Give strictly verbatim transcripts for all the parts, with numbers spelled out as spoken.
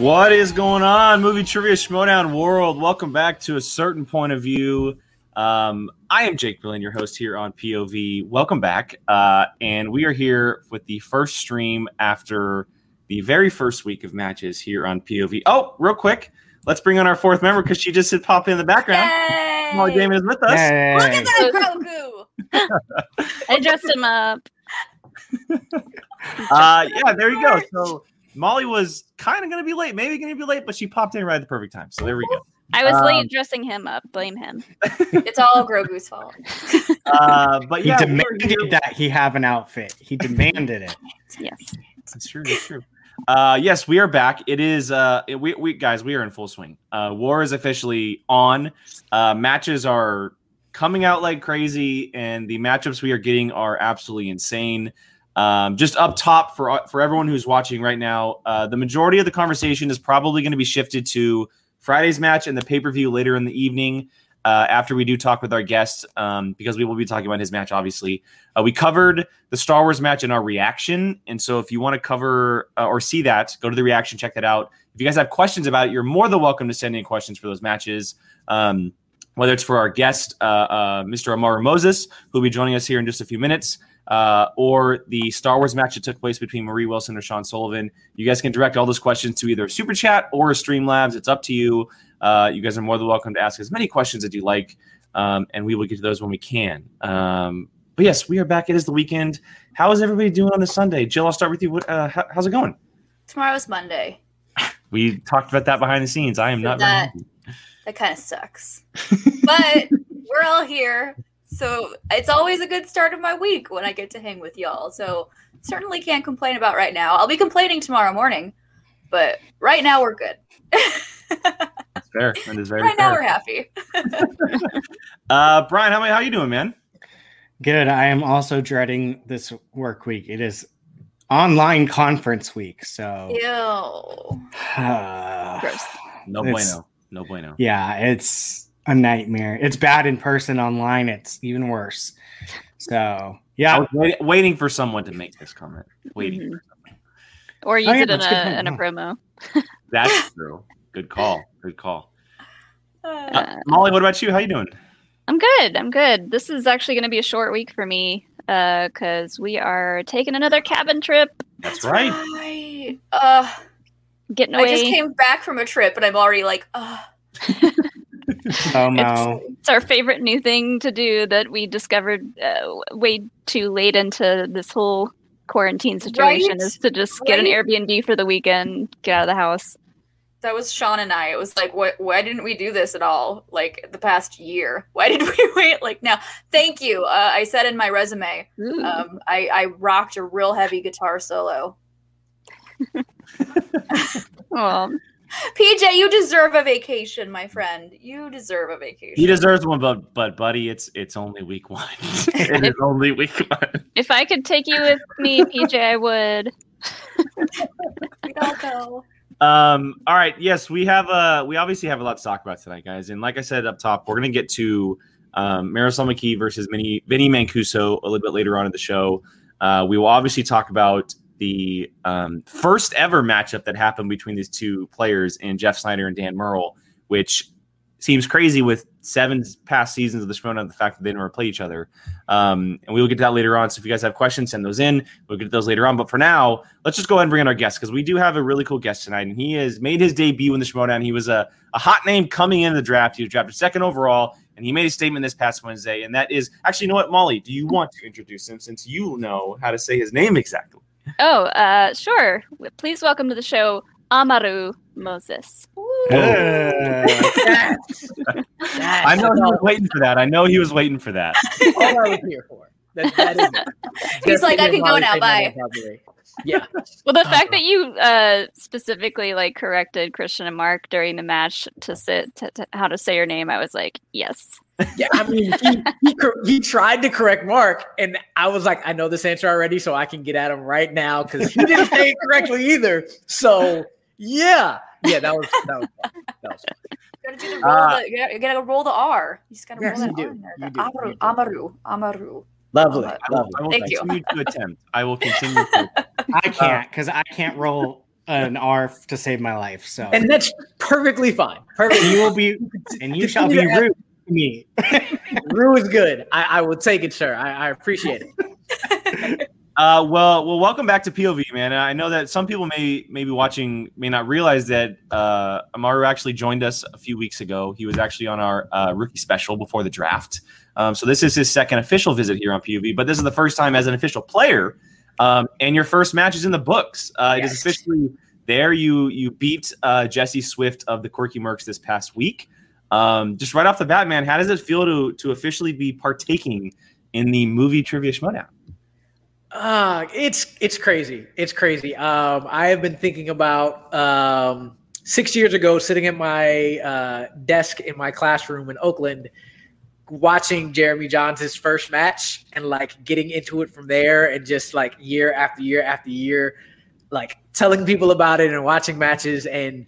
What is going on, movie trivia Shmoedown world? Welcome back to A Certain Point of View. Um, I am Jake Berlin, your host here on P O V. Welcome back. Uh, and we are here with the first stream after the very first week of matches here on P O V. Oh, real quick, let's bring on our fourth member because she just did pop in the background. Yay! Molly Damon is with us. Yay. Look at that Grogu. I dressed him up. uh, yeah, there you go. So Molly was kind of going to be late, maybe going to be late, but she popped in right at the perfect time. So there we go. I was um, late dressing him up. Blame him. It's all Grogu's fault. Uh, but yeah, he demanded we that he have an outfit. He demanded it. Yes, it's true. It's true. Uh, yes, we are back. It is. Uh, it, we, we guys, we are in full swing. Uh, war is officially on. Uh, matches are coming out like crazy, and the matchups we are getting are absolutely insane. Um, just up top for for everyone who's watching right now, uh, the majority of the conversation is probably going to be shifted to Friday's match and the pay-per-view later in the evening uh, after we do talk with our guest, um, because we will be talking about his match, obviously. Uh, we covered the Star Wars match in our reaction, and so if you want to cover uh, or see that, go to the reaction, check that out. If you guys have questions about it, you're more than welcome to send in questions for those matches, um, whether it's for our guest, uh, uh, Mister Amarú Moses, who will be joining us here in just a few minutes, Uh, or the Star Wars match that took place between Marie Wilson or Sean Sullivan. You guys can direct all those questions to either Super Chat or Streamlabs. It's up to you. Uh, you guys are more than welcome to ask as many questions as you like, um, and we will get to those when we can. Um, but, yes, we are back. It is the weekend. How is everybody doing on this Sunday? Jill, I'll start with you. What, uh, how, how's it going? Tomorrow's Monday. We talked about that behind the scenes. I am not that, very happy. That kind of sucks. But we're all here. So it's always a good start of my week when I get to hang with y'all. So certainly can't complain about right now. I'll be complaining tomorrow morning, but right now we're good. That's fair. That is very right fair. Now we're happy. uh, Brian, how, how are you doing, man? Good. I am also dreading this work week. It is online conference week. So ew. Uh, Gross. No bueno. No bueno. Yeah, it's a nightmare. It's bad in person. Online, it's even worse. So, yeah. I was wait, waiting for someone to make this comment. Waiting mm-hmm. for someone. Or use oh, yeah, it in a, in a promo. That's true. Good call. Good call. Uh, uh, Molly, what about you? How you doing? I'm good. I'm good. This is actually going to be a short week for me because uh, we are taking another cabin trip. That's right. right. Uh, Getting away. I just came back from a trip, and I'm already like, oh. Oh no! It's, it's our favorite new thing to do that we discovered uh, way too late into this whole quarantine situation right? is to just get right. an Airbnb for the weekend, get out of the house. That was Sean and I. It was like, what? Why didn't we do this at all? Like the past year, why did we wait? Like now, thank you. Uh, I said in my resume, um, I, I rocked a real heavy guitar solo. Well. P J, you deserve a vacation, my friend. You deserve a vacation. He deserves one, but but buddy, it's it's only week one. It is only week one. If I could take you with me, P J, I would. We all go. Um. All right. Yes, we have a. We obviously have a lot to talk about tonight, guys. And like I said up top, we're going to get to um, Marisol McKee versus Vinny, Vinny Mancuso a little bit later on in the show. Uh, we will obviously talk about the um, first ever matchup that happened between these two players and Jeff Sneider and Dan Murrell, which seems crazy with seven past seasons of the Shmoedown, the fact that they never played each other. Um, and we will get to that later on. So if you guys have questions, send those in. We'll get to those later on. But for now, let's just go ahead and bring in our guest because we do have a really cool guest tonight. And he has made his debut in the Shmoedown. He was a, a hot name coming into the draft. He was drafted second overall. And he made a statement this past Wednesday. And that is, actually, you know what, Molly, do you want to introduce him since you know how to say his name exactly? Oh, uh, sure. Please welcome to the show, Amarú Moses. Hey. Yes. Yes. I know he was waiting for that. I know he was waiting for that. All I was here for. That, that is He's like, I can go now. Bye. Yeah. Well, the uh, fact that you uh, specifically like corrected Christian and Mark during the match to sit to, to how to say your name, I was like, yes. Yeah, I mean, he, he he tried to correct Mark, and I was like, I know this answer already, so I can get at him right now because he didn't say it correctly either. So yeah, yeah, that was that was. That was you gotta do the roll. Uh, the, you, gotta, you gotta roll the R. You just gotta yes, roll that R in there. The Amaru, Amaru, Amaru. Lovely. I will, lovely. I will Thank continue you. to attempt. I will continue. to I can't because I can't roll an R to save my life. So, and that's perfectly fine. Perfect. You will be, and you shall be rude to me. Rue is good. I, I will take it, sir. I, I appreciate it. Uh, well, well, welcome back to P O V, man. I know that some people may, may be watching, may not realize that uh, Amarú actually joined us a few weeks ago. He was actually on our uh, rookie special before the draft. Um, so this is his second official visit here on P O V, but this is the first time as an official player. Um, and your first match is in the books. Uh, yes. It is officially there. You you beat uh, Jesse Swift of the Quirky Mercs this past week. Um, just right off the bat, man, how does it feel to to officially be partaking in the movie trivia Shmoedown? Uh, it's, it's crazy. It's crazy. Um, I have been thinking about, um, six years ago, sitting at my, uh, desk in my classroom in Oakland, watching Jeremy Johns' first match and like getting into it from there. And just like year after year after year, like telling people about it and watching matches. And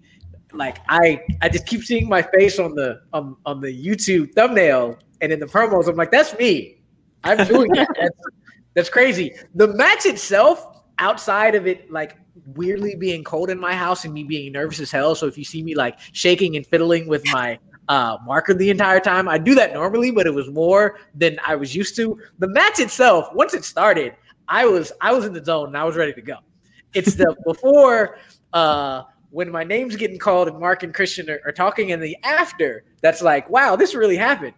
like, I, I just keep seeing my face on the, on, on the YouTube thumbnail and in the promos. I'm like, that's me. I'm doing that. That's crazy. The match itself, outside of it, like weirdly being cold in my house and me being nervous as hell. So if you see me like shaking and fiddling with my uh, marker the entire time, I do that normally, but it was more than I was used to. The match itself, once it started, I was I was in the zone and I was ready to go. It's the before uh, when my name's getting called and Mark and Christian are, are talking, and the after that's like, wow, this really happened.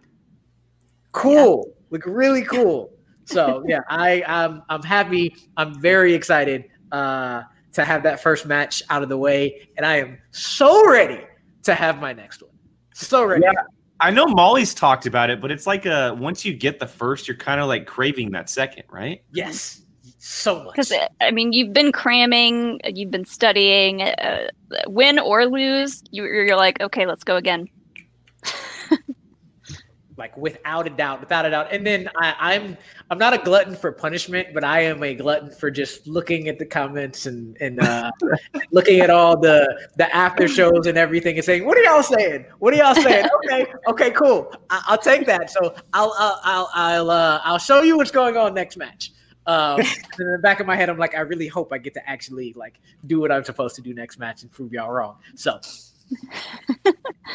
Cool, yeah. Like really cool. So yeah, I I'm, I'm happy. I'm very excited uh, to have that first match out of the way, and I am so ready to have my next one. So ready. Yeah, I know Molly's talked about it, but it's like a once you get the first, you're kind of like craving that second, right? Yes, so much. Because I mean, you've been cramming, you've been studying. Uh, win or lose, you, you're like, okay, let's go again. Like without a doubt, without a doubt. And then I, I'm I'm not a glutton for punishment, but I am a glutton for just looking at the comments and and uh, looking at all the the after shows and everything and saying, what are y'all saying? What are y'all saying? Okay, okay, cool. I, I'll take that. So I'll I'll I'll I'll, uh, I'll show you what's going on next match. Um, in the back of my head, I'm like, I really hope I get to actually like do what I'm supposed to do next match and prove y'all wrong. So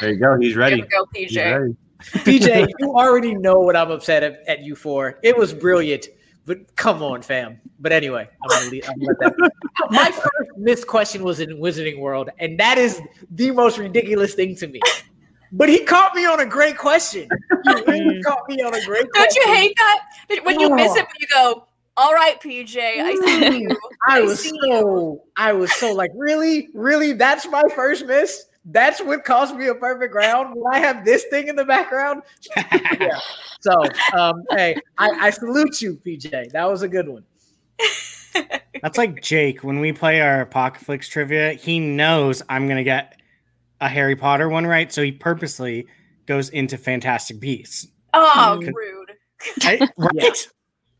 there you go. He's ready. Here we go, P J. He's ready. P J, you already know what I'm upset at, at you for. It was brilliant, but come on, fam. But anyway, I'm gonna leave, I'm gonna let that go. My first missed question was in Wizarding World, and that is the most ridiculous thing to me. But he caught me on a great question. He really caught me on a great question. Don't you hate that? When you oh. miss it, you go, all right, P J, I see you. I, I was see so, you. I was so like, really? Really? That's my first miss? That's what caused me a perfect round when I have this thing in the background. Yeah. So, um, hey, I, I salute you, P J. That was a good one. That's like Jake. When we play our Pocketflix trivia, he knows I'm going to get a Harry Potter one right, so he purposely goes into Fantastic Beasts. Oh, rude. I, right? Yeah.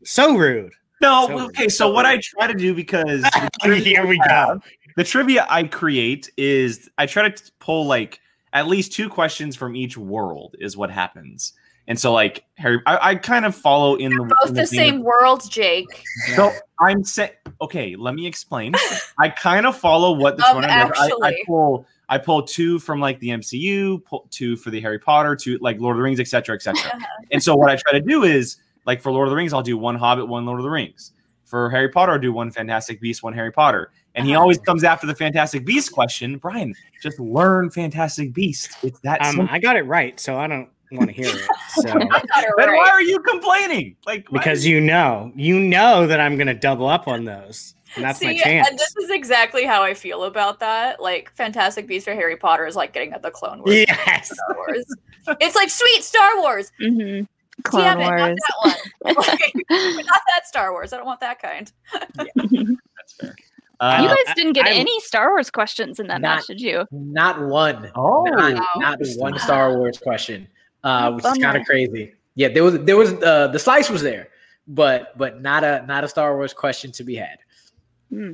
So rude. No, so okay, rude. So what I try to do because... Here we go. The trivia I create is I try to pull like at least two questions from each world is what happens. And so like Harry, I, I kind of follow in They're the both in the, the same of, world, Jake. So I'm saying, okay, let me explain. I kind of follow what the um, I, I pull. I pull two from like the M C U, pull two for the Harry Potter, two like Lord of the Rings, et cetera, et cetera. And so what I try to do is like for Lord of the Rings, I'll do one Hobbit, one Lord of the Rings. For Harry Potter, I'll do one Fantastic Beast, one Harry Potter. And he always comes after the Fantastic Beast question. Brian, just learn Fantastic Beast. It's that um, I got it right, so I don't want to hear it. So. I got it then right. Why are you complaining? Like Because you know. You know that I'm going to double up on those. And that's See, my chance. And this is exactly how I feel about that. Like, Fantastic Beast or Harry Potter is like getting at the Clone Wars. Yes. Star Wars. It's like, sweet, Star Wars. Mm-hmm. Clone Damn Wars. It, not that one. Like, not that Star Wars. I don't want that kind. Yeah. That's fair. Uh, you guys didn't get I, any Star Wars questions in that not, match, did you? Not one. Oh, not, wow. not one Star Wars question, uh, which is kind of crazy. Yeah, there was there was uh, the slice was there, but but not a not a Star Wars question to be had. Hmm.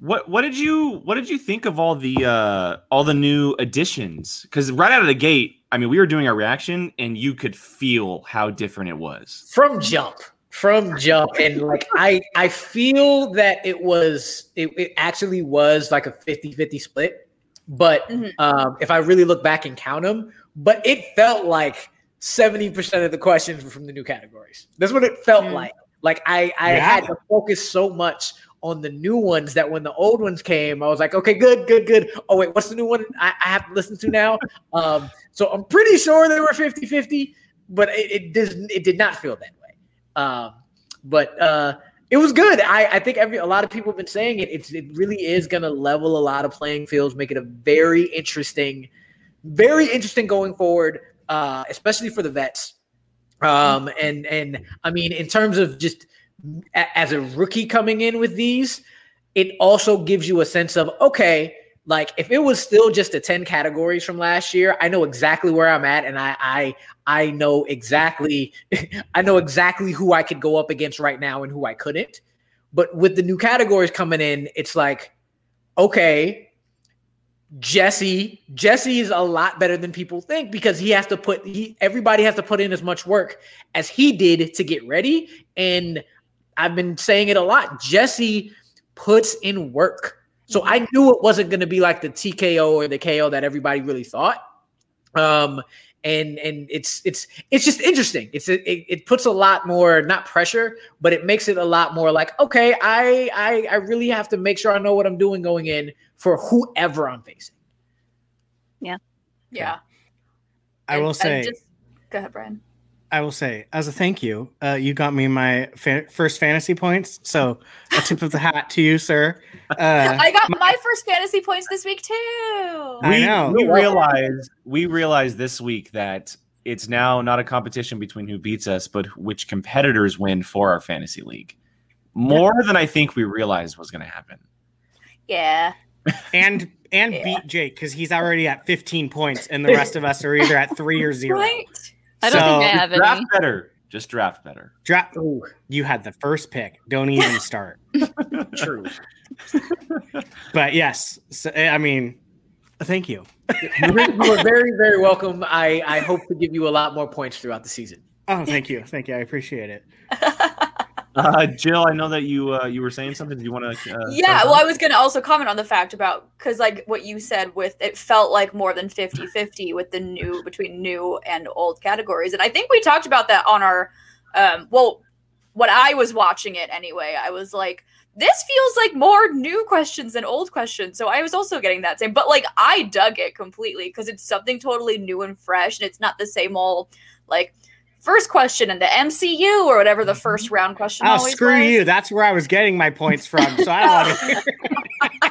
What what did you what did you think of all the uh, all the new additions? Because right out of the gate, I mean, we were doing our reaction, and you could feel how different it was from jump. from jump, and like I, I feel that it was it, it actually was like a fifty-fifty split. But mm-hmm. um, if I really look back and count them, but it felt like seventy percent of the questions were from the new categories. That's what it felt mm-hmm. like. Like I, I yeah. had to focus so much on the new ones that when the old ones came, I was like, okay, good, good, good. Oh wait, what's the new one I, I have to listen to now? um, so I'm pretty sure they were fifty-fifty, but it, it didn't. It did not feel that way. Um, but uh, it was good. I, I think every a lot of people have been saying it. It's, it really is going to level a lot of playing fields, make it a very interesting, very interesting going forward, uh, especially for the vets. Um, and and I mean, in terms of just a, as a rookie coming in with these, it also gives you a sense of, okay, like if it was still just the ten categories from last year, I know exactly where I'm at, and I I I know exactly I know exactly who I could go up against right now and who I couldn't. But with the new categories coming in, it's like, okay, Jesse, Jesse is a lot better than people think because he has to put he everybody has to put in as much work as he did to get ready. And I've been saying it a lot. Jesse puts in work. So I knew it wasn't going to be like the T K O or the K O that everybody really thought. Um, and and it's it's it's just interesting. It's it, it puts a lot more, not pressure, but it makes it a lot more like, okay, I, I I really have to make sure I know what I'm doing going in for whoever I'm facing. Yeah. Yeah. I, I will say. I just, go ahead, Brian. I will say, as a thank you, uh, you got me my fa- first fantasy points, so a tip of the hat to you, sir. Uh, I got my, my first fantasy points this week, too! I know. We, we, realize, we realize this week that it's now not a competition between who beats us, but which competitors win for our fantasy league. More than I think we realized was going to happen. Yeah. And and yeah. beat Jake, because he's already at fifteen points, and the rest of us are either at three or zero. Right. I don't so, think I have draft any. Draft better. Just draft better. Draft. Ooh, you had the first pick. Don't even start. True. But yes, so, I mean, thank you. You are very, very welcome. I, I hope to give you a lot more points throughout the season. Oh, thank you. Thank you. I appreciate it. Uh, Jill, I know that you uh, you were saying something. Do you want to? Uh, yeah, well, on? I was going to also comment on the fact about because like what you said with it felt like more than fifty-fifty with the new between new and old categories. And I think we talked about that on our um, well, when I was watching it anyway, I was like, this feels like more new questions than old questions. So I was also getting that same. But like I dug it completely because it's something totally new and fresh. And it's not the same old like. First question in the M C U or whatever the first round question. Oh, always screw was. You! That's where I was getting my points from. So I don't want to.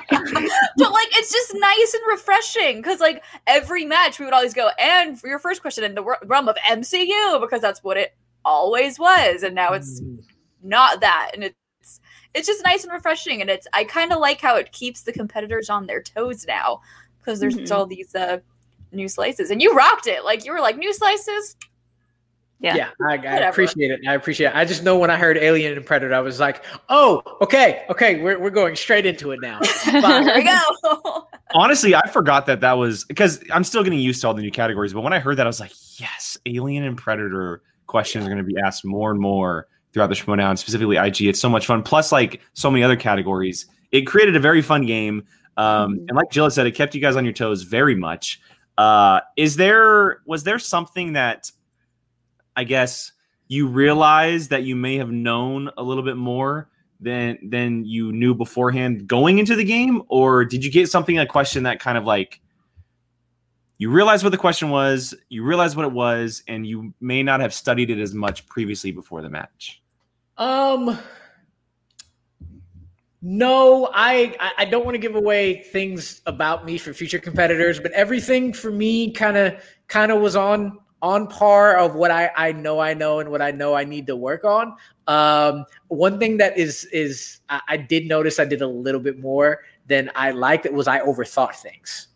But like, it's just nice and refreshing because like every match we would always go and for your first question in the realm of M C U because that's what it always was, and now it's mm. not that, and it's it's just nice and refreshing, and it's I kind of like how it keeps the competitors on their toes now because there's mm-hmm. all these uh, new slices, and you rocked it. Like you were like new slices. Yeah, yeah I, I appreciate it. I appreciate it. I just know when I heard Alien and Predator, I was like, oh, okay, okay, we're we're going straight into it now. There we go. Honestly, I forgot that that was – because I'm still getting used to all the new categories, but when I heard that, I was like, yes, Alien and Predator questions are going to be asked more and more throughout the Shmoedown, specifically I G. It's so much fun. Plus, like, so many other categories. It created a very fun game. Um, mm-hmm. And like Jill said, it kept you guys on your toes very much. Uh, is there – was there something that – I guess you realize that you may have known a little bit more than than you knew beforehand going into the game? Or did you get something, a question that kind of like you realized what the question was, you realized what it was, and you may not have studied it as much previously before the match? Um, no, I, I don't want to give away things about me for future competitors, but everything for me kind of kind of was on – on par of what I, I know I know and what I know I need to work on. Um, one thing that is is I, I did notice I did a little bit more than I liked it was I overthought things.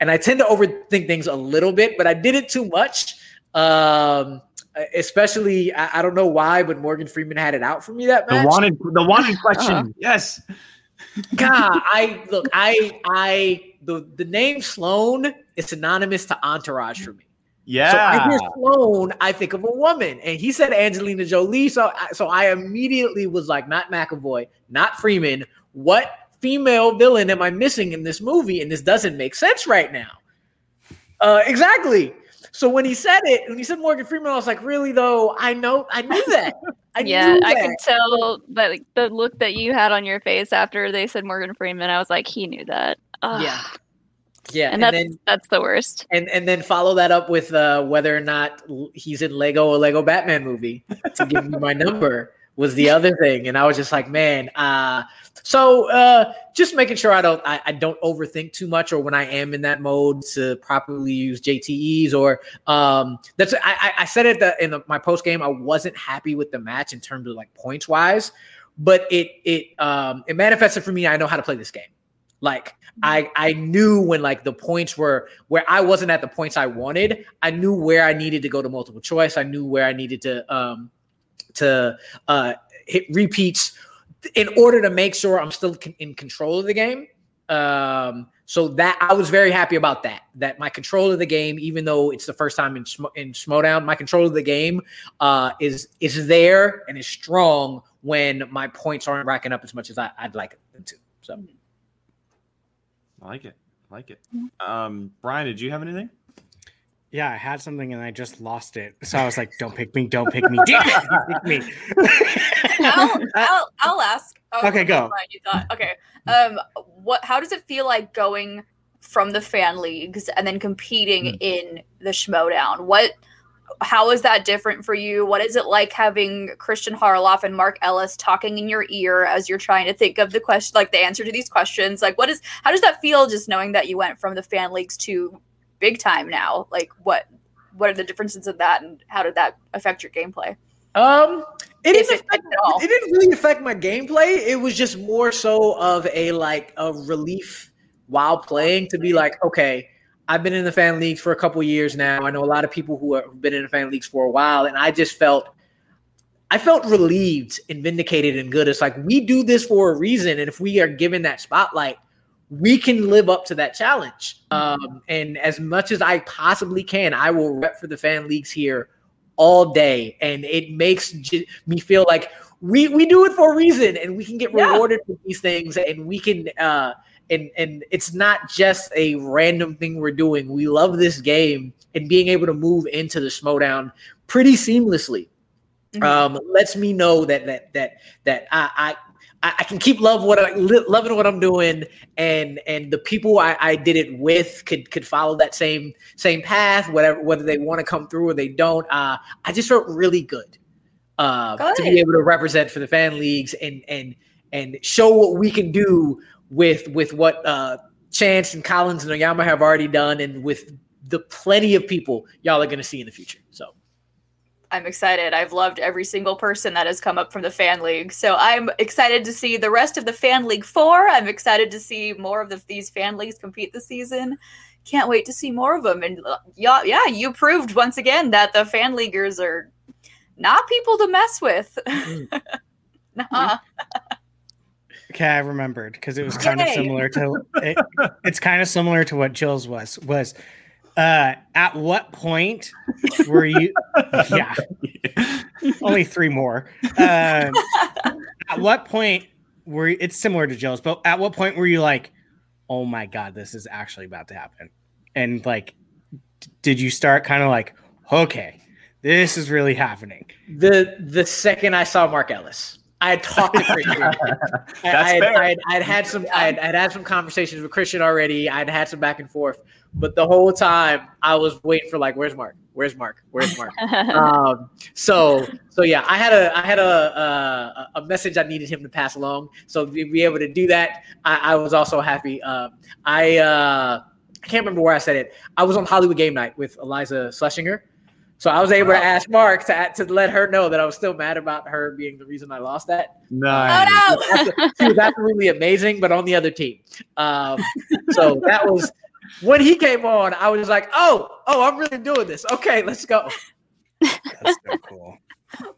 And I tend to overthink things a little bit, but I did it too much. Um, especially, I, I don't know why, but Morgan Freeman had it out for me that match. The wanted, the wanted question, uh-huh. Yes. God, I look, I I the, the name Sloan is synonymous to entourage for me. Yeah. So I hear Sloane, I think of a woman. And he said Angelina Jolie. So I, so I immediately was like, not McAvoy, not Freeman. What female villain am I missing in this movie? And this doesn't make sense right now. Uh, exactly. So when he said it, when he said Morgan Freeman, I was like, really though? I know, I knew that. I yeah, knew that. I could tell that, like, the look that you had on your face after they said Morgan Freeman. I was like, he knew that. Ugh. Yeah. Yeah, and, and that's, then that's the worst. And and then follow that up with uh, whether or not he's in Lego or Lego Batman movie to give me my number was the other thing. And I was just like, man. Uh, so uh, just making sure I don't I, I don't overthink too much, or when I am in that mode, to properly use J T Es or um, that's I, I said it in the, my post game. I wasn't happy with the match in terms of like points wise, but it it um, it manifested for me. I know how to play this game. Like I, I knew when like the points were where I wasn't at the points I wanted. I knew where I needed to go to multiple choice. I knew where I needed to um to uh hit repeats in order to make sure I'm still in control of the game. Um, so that I was very happy about that. That my control of the game, even though it's the first time in Shmo- in Shmoedown, my control of the game uh is is there and is strong when my points aren't racking up as much as I, I'd like them to. So. I like it. I like it. Um, Brian, did you have anything? Yeah, I had something and I just lost it. So I was like, don't pick me. Don't pick me. Damn it, pick me. I'll, I'll, I'll ask. Oh, okay, go. Brian, you thought. Okay. Um, what? How does it feel like going from the fan leagues and then competing mm. in the Shmoedown? What? How is that different for you? What is it like having Christian Harloff and Mark Ellis talking in your ear as you're trying to think of the question, like the answer to these questions? Like, what is, how does that feel? Just knowing that you went from the fan leagues to big time now, like what, what are the differences of that, and how did that affect your gameplay? Um, it didn't, it, affect, it, it didn't really affect my gameplay. It was just more so of a like a relief while playing to be like, okay, I've been in the fan leagues for a couple of years now. I know a lot of people who have been in the fan leagues for a while, and I just felt, I felt relieved and vindicated and good. It's like, we do this for a reason, and if we are given that spotlight, we can live up to that challenge. Um, and as much as I possibly can, I will rep for the fan leagues here all day, and it makes j- me feel like we we do it for a reason, and we can get rewarded yeah. for these things, and we can. Uh, And and it's not just a random thing we're doing. We love this game, and being able to move into the Shmoedown pretty seamlessly mm-hmm. um, lets me know that that that that I I, I can keep love what I, li- loving what I'm doing, and and the people I, I did it with could could follow that same same path, whatever whether they want to come through or they don't. Uh, I just felt really good, uh, good to be able to represent for the fan leagues and and and show what we can do. With with what uh, Chance and Collins and Oyama have already done, and with the plenty of people y'all are going to see in the future. So I'm excited. I've loved every single person that has come up from the fan league. So I'm excited to see the rest of the fan league four. I'm excited to see more of the, these fan leagues compete this season. Can't wait to see more of them. And yeah, yeah, you proved once again that the fan leaguers are not people to mess with. Mm. Nah. Okay, I remembered because it was kind Yay. of similar to it, it's kind of similar to what Jill's was was. Uh, at what point were you? Yeah, only three more. Um, at what point were it's similar to Jill's, but at what point were you like, oh my god, this is actually about to happen? And like, d- did you start kind of like, okay, this is really happening? The the second I saw Mark Ellis. I had talked to Christian. I had, I had, I'd had some, I'd, I'd had some conversations with Christian already. I'd had some back and forth, but the whole time I was waiting for like, where's Mark? Where's Mark? Where's Mark? um, so, so yeah, I had a, I had a, a, a message I needed him to pass along. So to be able to do that, I, I was also happy. Um, I, uh, I can't remember where I said it. I was on Hollywood Game Night with Eliza Schlesinger. So I was able to ask Mark to to let her know that I was still mad about her being the reason I lost that. Nice. Oh, no. She was absolutely amazing, but on the other team. Um, so that was when he came on. I was like, "Oh, oh, I'm really doing this. Okay, let's go." That's so cool.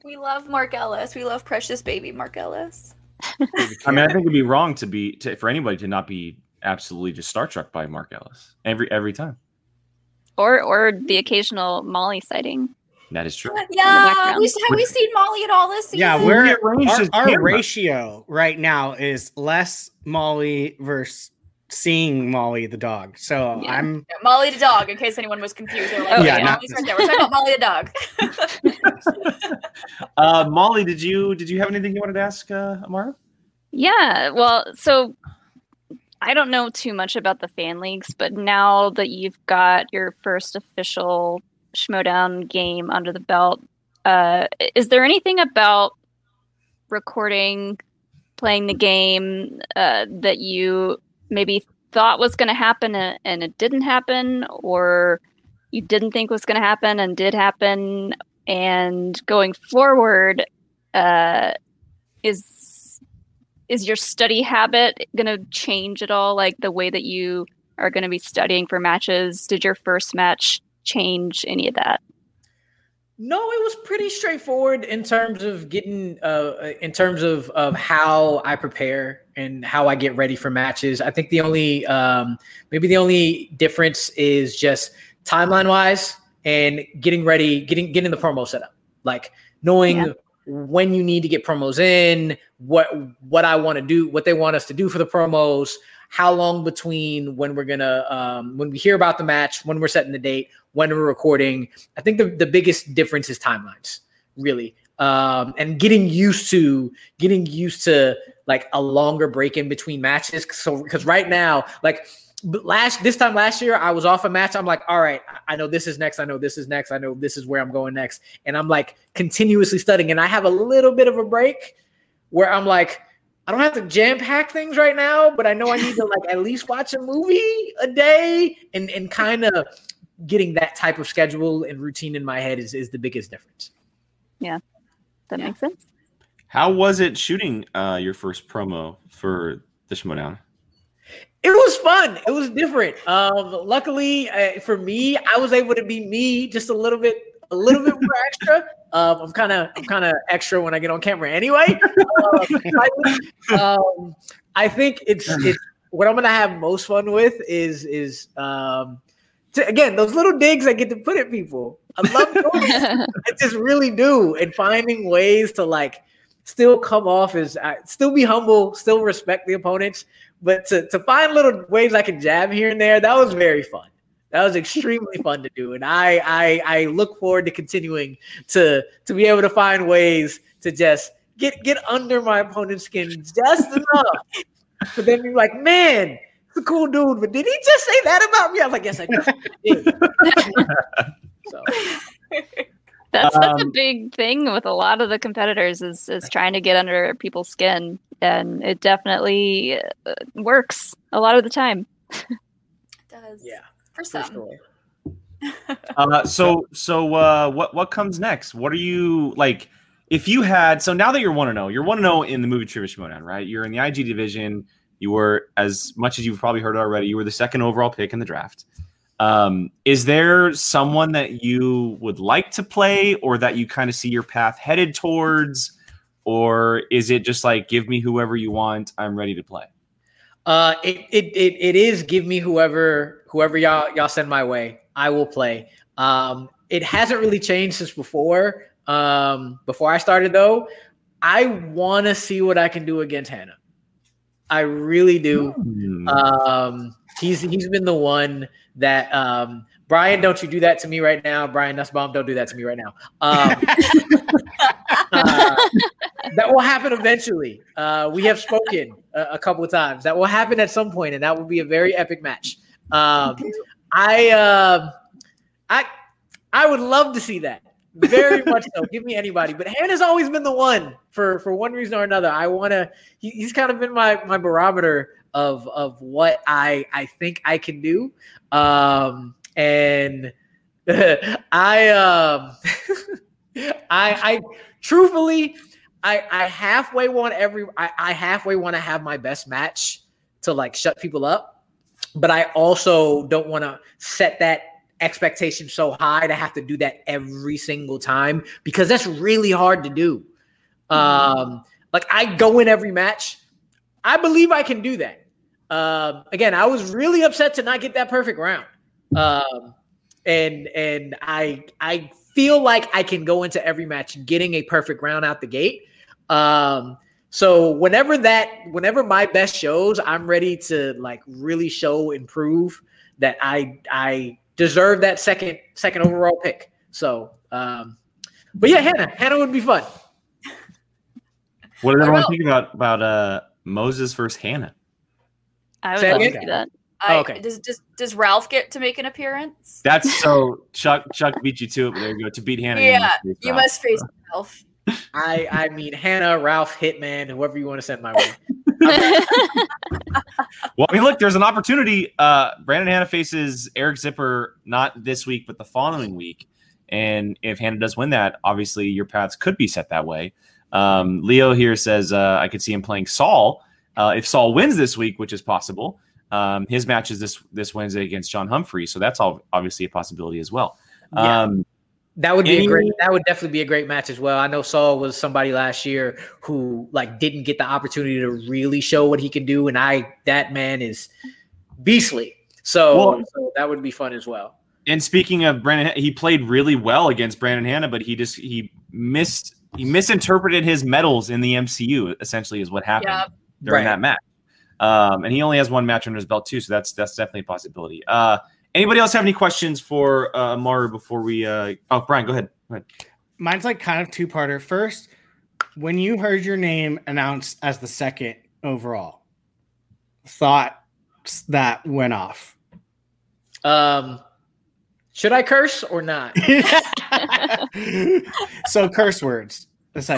We love Mark Ellis. We love precious baby Mark Ellis. I mean, I think it'd be wrong to be to, for anybody to not be absolutely just Star Trek by Mark Ellis every every time. or or the occasional Molly sighting. That is true. Yeah, we, have we seen Molly at all this season? Yeah, we're our, our ratio right now is less Molly versus seeing Molly the dog. So yeah. I'm yeah, Molly the dog. In case anyone was confused, like, oh, yeah, yeah. Not right there. We're talking about Molly the dog. uh, Molly, did you did you have anything you wanted to ask uh, Amarú? Yeah. Well, so I don't know too much about the fan leagues, but now that you've got your first official Shmoedown game under the belt, uh is there anything about recording, playing the game uh that you maybe thought was going to happen and it didn't happen, or you didn't think was going to happen and did happen, and going forward uh is is your study habit going to change at all, like the way that you are going to be studying for matches? Did your first match change any of that? No, it was pretty straightforward in terms of getting uh in terms of of how I prepare and how I get ready for matches. I think the only um maybe the only difference is just timeline wise and getting ready, getting getting the promo set up, like knowing yeah. when you need to get promos in, what what I want to do, what they want us to do for the promos, how long between when we're gonna um, when we hear about the match, when we're setting the date, when we're recording. I think the, the biggest difference is timelines, really, um, and getting used to getting used to like a longer break in between matches. So because right now, like last this time last year, I was off a match. I'm like, all right, I know this is next. I know this is next. I know this is where I'm going next, and I'm like continuously studying. And I have a little bit of a break where I'm like, I don't have to jam pack things right now, but I know I need to like at least watch a movie a day, and, and kind of getting that type of schedule and routine in my head is, is the biggest difference. Yeah. That yeah. makes sense. How was it shooting uh, your first promo for the Shmoedown? It was fun. It was different. Um, luckily uh, for me, I was able to be me just a little bit A little bit more extra. Um, I'm kind of I'm kind of extra when I get on camera anyway. Um, um, I think it's, it's what I'm gonna have most fun with is is um, to, again, those little digs I get to put at people. I love those. I just really do, and finding ways to like still come off as uh, still be humble, still respect the opponents, but to to find little ways I can jab here and there. That was very fun. That was extremely fun to do, and I, I I look forward to continuing to to be able to find ways to just get get under my opponent's skin just enough. But then you're like, man, it's a cool dude, but did he just say that about me? I was like, yes, I did. So. That's that's um, a big thing with a lot of the competitors is is trying to get under people's skin, and it definitely works a lot of the time. It does. Yeah. For some. uh, so, so uh, what what comes next? What are you like? If you had so now that you're one and zero, you're one and zero in the movie trivia Shmoedown, right? You're in the I G division. You were, as much as you've probably heard already, you were the second overall pick in the draft. Um, is there someone that you would like to play, or that you kind of see your path headed towards, or is it just like give me whoever you want? I'm ready to play. Uh, it it it it is give me whoever whoever y'all y'all send my way. I will play. Um, it hasn't really changed since before. Um, before I started though, I want to see what I can do against Hannah. I really do. Mm. Um, he's he's been the one that um, Brian, don't you do that to me right now? Brian Nussbaum, don't do that to me right now. Um, uh, that will happen eventually. Uh, we have spoken a, a couple of times. That will happen at some point, and that will be a very epic match. Um, I, uh, I, I would love to see that very much. So give me anybody, but Hannah's always been the one for for one reason or another. I want to. He, he's kind of been my my barometer of of what I I think I can do, um, and I um, I I truthfully. I, I halfway want every I, I halfway want to have my best match to like shut people up, but I also don't want to set that expectation so high to have to do that every single time, because that's really hard to do. Um, like I go in every match. I believe I can do that. Um, again, I was really upset to not get that perfect round. Um, And and I I feel like I can go into every match getting a perfect round out the gate. Um, so whenever that, whenever my best shows, I'm ready to like really show and prove that I I deserve that second second overall pick. So, um, but yeah, Hannah, Hannah would be fun. What did everyone think about about uh, Moses versus Hannah? I would love to do that. I, oh, okay. Does, does does Ralph get to make an appearance? That's so Chuck Chuck beat you to it. But there you go. To beat Hannah, yeah, you must face, you Ralph, must face so. Ralph. I I mean Hannah, Ralph, Hitman, whoever you want to send my way. Well, I mean, look, there's an opportunity. Uh, Brandon Hannah faces Eric Zipper not this week, but the following week. And if Hannah does win that, obviously your paths could be set that way. Um, Leo here says uh, I could see him playing Saul uh, if Saul wins this week, which is possible. Um, his match is this this Wednesday against John Humphrey, so that's all obviously a possibility as well. Yeah. Um, that would be any, a great. That would definitely be a great match as well. I know Saul was somebody last year who like didn't get the opportunity to really show what he can do, and I that man is beastly. So, well, so that would be fun as well. And speaking of Brandon, he played really well against Brandon Hannah, but he just he missed he misinterpreted his medals in the M C U. Essentially, is what happened yeah. during right. that match. Um, and he only has one match under his belt too, so that's that's definitely a possibility. Uh, anybody else have any questions for uh, Amarú before we? Uh, oh, Brian, go ahead. go ahead. Mine's like kind of two parter. First, when you heard your name announced as the second overall, thoughts that went off. Um, should I curse or not? So curse words. Uh, so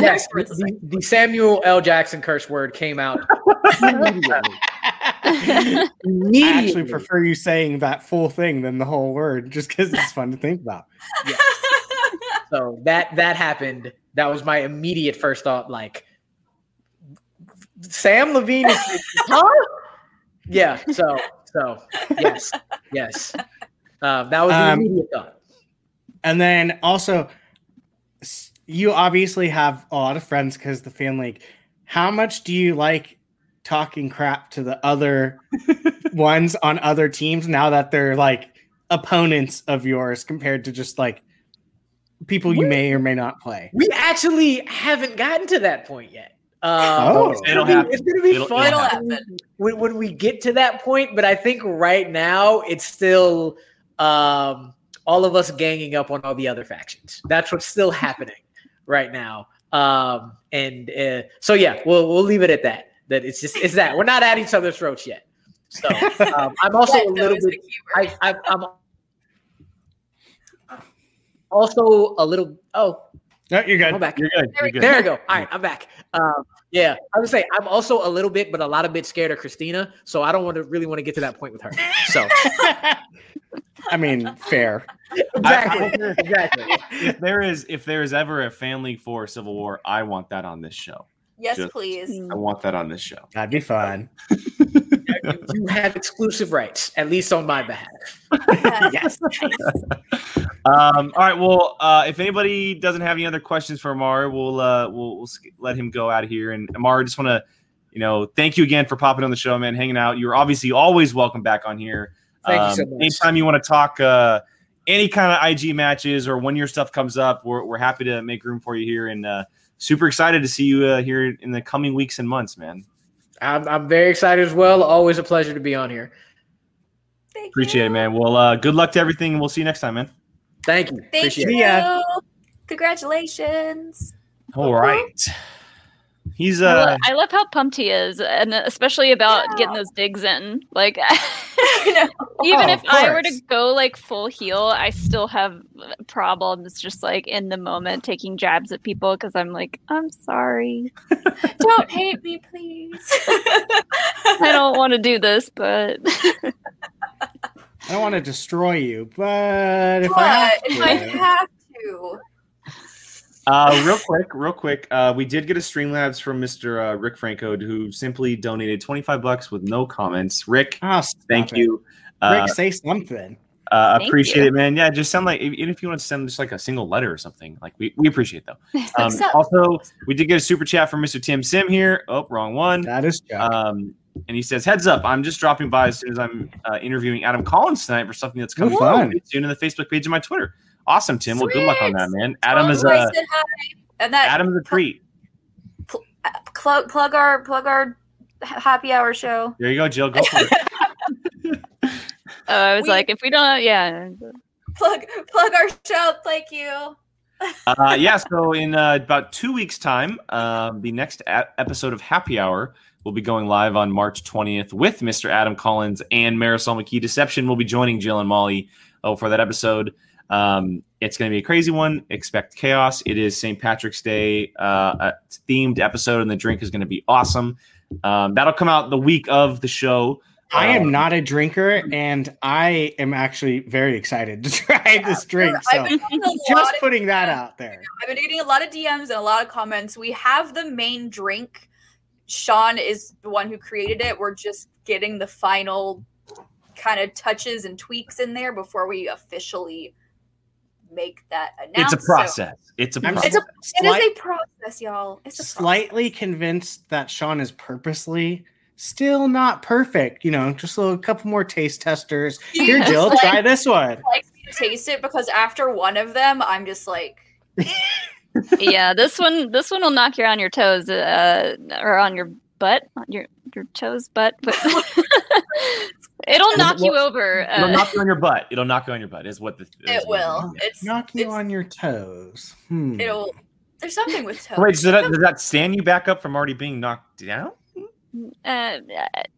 yes, the, the Samuel L. Jackson curse word came out immediately. immediately. I actually prefer you saying that full thing than the whole word, just because it's fun to think about. Yeah. So that that happened. That was my immediate first thought. Like Sam Levine is, huh? Yeah. So so yes yes. Uh, that was the immediate um, thought. And then also. You obviously have a lot of friends because the family. Like, how much do you like talking crap to the other ones on other teams now that they're like opponents of yours compared to just like people you we, may or may not play? We actually haven't gotten to that point yet. Um, oh, it's going to be it'll, fun it'll happen. When, when we get to that point. But I think right now it's still um, all of us ganging up on all the other factions. That's what's still happening. Right now, um, and uh, so yeah, we'll we'll leave it at that. That it's just it's that we're not at each other's throats yet. So um, I'm also a little bit. I, I, I'm also a little. Oh, no, you're good. I'm back. You're good. You're good. There we go. All right, I'm back. Um, yeah, I would say I'm also a little bit, but a lot of bit scared of Christina. So I don't want to really want to get to that point with her. So. I mean, fair. Exactly. I, I, exactly. If there is, if there is ever a family for Civil War, I want that on this show. Yes, Just, please. I want that on this show. That'd be fun. You have exclusive rights, at least on my behalf. Yes. Yes. Um, all right. Well, uh, if anybody doesn't have any other questions for Amarú, we'll uh, we'll, we'll let him go out of here. And Amarú, just want to, you know, thank you again for popping on the show, man, hanging out. You're obviously always welcome back on here. Thank um, you so much. Anytime you want to talk uh, any kind of I G matches or when your stuff comes up, we're we're happy to make room for you here, and uh, super excited to see you uh, here in the coming weeks and months, man. I'm I'm very excited as well. Always a pleasure to be on here. Thank Appreciate you. it, man. Well, uh, good luck to everything, and we'll see you next time, man. Thank you. Thank Appreciate you. It. Congratulations. All right. He's. Uh, I, love, I love how pumped he is, and especially about yeah. getting those digs in. Like, you know, even oh, if I were to go like full heel, I still have problems just like in the moment taking jabs at people because I'm like, I'm sorry, don't hate me, please. I don't want to do this, but I don't want to destroy you. But if but I have to, if I have to. Uh, real quick, real quick. Uh, we did get a Streamlabs from Mister Uh, Rick Franco, who simply donated twenty-five bucks with no comments. Rick, oh, thank it. you. Uh, Rick, say something. Uh, appreciate you. it, man. Yeah, just sound like, even if you want to send just like a single letter or something, like we, we appreciate it, though. Um, also, we did get a super chat from Mister Tim Sim here. Oh, wrong one. That is Jack. Um, And he says, heads up, I'm just dropping by as soon as I'm uh, interviewing Adam Collins tonight for something that's coming up soon on the Facebook page and my Twitter. Awesome, Tim. Sweet. Well, good luck on that, man. Adam oh, is a hi. And that, Adam is a treat. Pl- pl- plug our plug our happy hour show. There you go, Jill. Go for it. oh, I was we, like, if we don't, yeah. Plug plug our show. Thank you. uh, yeah, so in uh, about two weeks' time, uh, the next a- episode of Happy Hour will be going live on March twentieth with Mister Adam Collins and Marisol McKee. Deception will be joining Jill and Molly oh, for that episode. Um, it's going to be a crazy one. Expect chaos. It is Saint Patrick's Day uh, a themed episode, and the drink is going to be awesome. Um, that'll come out the week of the show. I am not a drinker, and I am actually very excited to try yeah, this drink. So just putting of, that out there. I've been getting a lot of D Ms and a lot of comments. We have the main drink. Sean is the one who created it. We're just getting the final kind of touches and tweaks in there before we officially make that announcement. It's a process. So, it's a process. It's a, slight, it is a process, y'all. It's a slightly process. Convinced that Sean is purposely... Still not perfect, you know, just a, little, a couple more taste testers. Here, Jill, like, try this one. I like to taste it because after one of them, I'm just like... yeah, this one this one will knock you on your toes, uh, or on your butt, on your, your toes, butt. But it'll knock it, well, you over. It'll uh, knock you on your butt. It'll knock you on your butt is what the... Is it what will. It's, knock you it's, on your toes. Hmm. It'll. There's something with toes. Wait, so that, does that stand you back up from already being knocked down? Uh,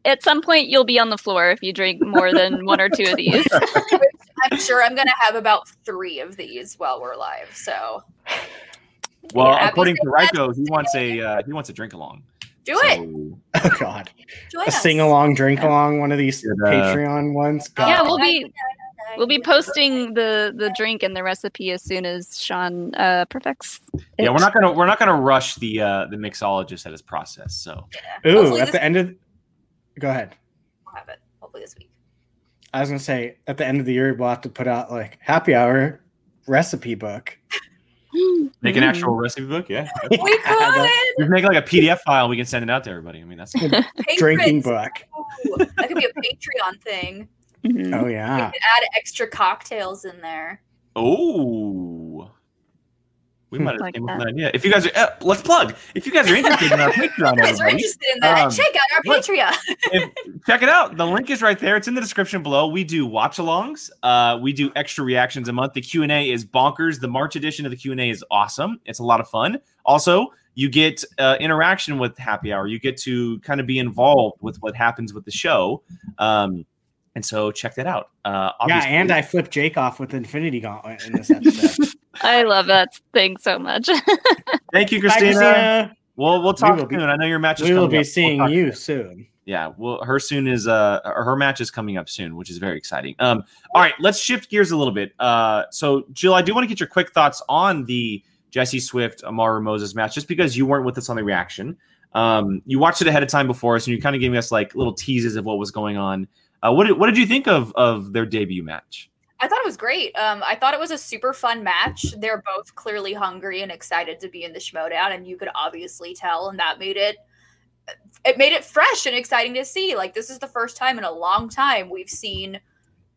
at some point, you'll be on the floor if you drink more than one or two of these. I'm sure I'm going to have about three of these while we're live. So, well, yeah, according to Ryko, he wants a uh, he wants a drink along. Do so. It! Oh God, Join a us. Sing along, drink along, one of these and, uh, Patreon ones. God. Yeah, we'll be we'll be posting the, the drink and the recipe as soon as Sean uh, perfects it. Yeah, we're not gonna we're not gonna rush the uh, the mixologist at his process. So, yeah. Ooh, at the end of go ahead. We'll have it hopefully this week. I was gonna say at the end of the year we'll have to put out like happy hour recipe book. Make an actual recipe book, yeah. We could. We can make like a P D F file. We can send it out to everybody. I mean, that's a drinking book. Ooh, that could be a Patreon thing. Mm-hmm. Oh yeah. We could add extra cocktails in there. Oh. We might have like came up with that idea. If you guys are, uh, let's plug. If you guys are interested in our Patreon, if you guys are interested in that, um, check out our look, Patreon. if, check it out. The link is right there. It's in the description below. We do watch-alongs. Uh, we do extra reactions a month. The Q and A is bonkers. The March edition of the Q and A is awesome. It's a lot of fun. Also, you get uh, interaction with Happy Hour. You get to kind of be involved with what happens with the show. Um, And so check that out. Uh, yeah, and I flipped Jake off with Infinity Gauntlet in this episode. I love that thing so much. Thank you, Christina. Christina. We'll we'll talk we soon. Be, I know your match is coming up. We will be up. seeing we'll you about. soon. Yeah, well, her soon is uh her match is coming up soon, which is very exciting. Um, all right, let's shift gears a little bit. Uh, so Jill, I do want to get your quick thoughts on the Jesse Swift Amarú Moses match, just because you weren't with us on the reaction. Um, you watched it ahead of time before us, and you kind of gave us like little teases of what was going on. Uh, what did, what did you think of, of their debut match? I thought it was great. Um, I thought it was a super fun match. They're both clearly hungry and excited to be in the Shmoedown, and you could obviously tell, and that made it it made it fresh and exciting to see. Like, this is the first time in a long time we've seen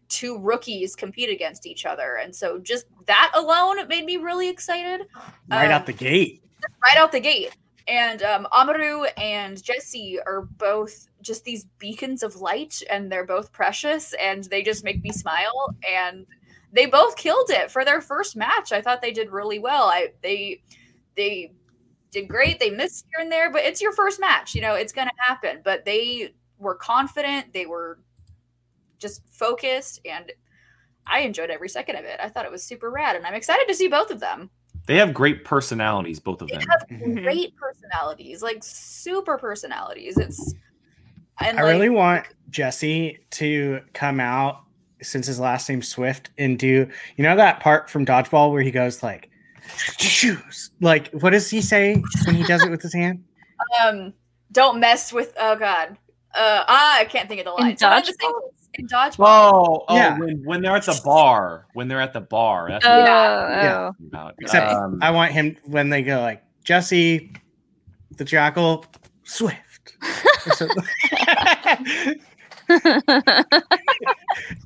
two rookies compete against each other, and so just that alone made me really excited. Right um, out the gate. Right out the gate. And um, Amarú and Jesse are both just these beacons of light, and they're both precious, and they just make me smile. And they both killed it for their first match. I thought they did really well. I they they did great. They missed here and there, but it's your first match. You know, it's going to happen. But they were confident. They were just focused, and I enjoyed every second of it. I thought it was super rad, and I'm excited to see both of them. They have great personalities, both of them. They have great personalities, like super personalities. It's. And I like, really want Jesse to come out, since his last name's Swift, and do, you know that part from Dodgeball where he goes like, shoes. Like, what does he say when he does it with his hand? Um, don't mess with. Oh God, uh, I can't think of the line. In Dodgeball. Oh, oh yeah. when, when they're at the bar. When they're at the bar. That's what oh, yeah. oh. Except um, I want him when they go like, Jesse, the Jackal, Swift. so,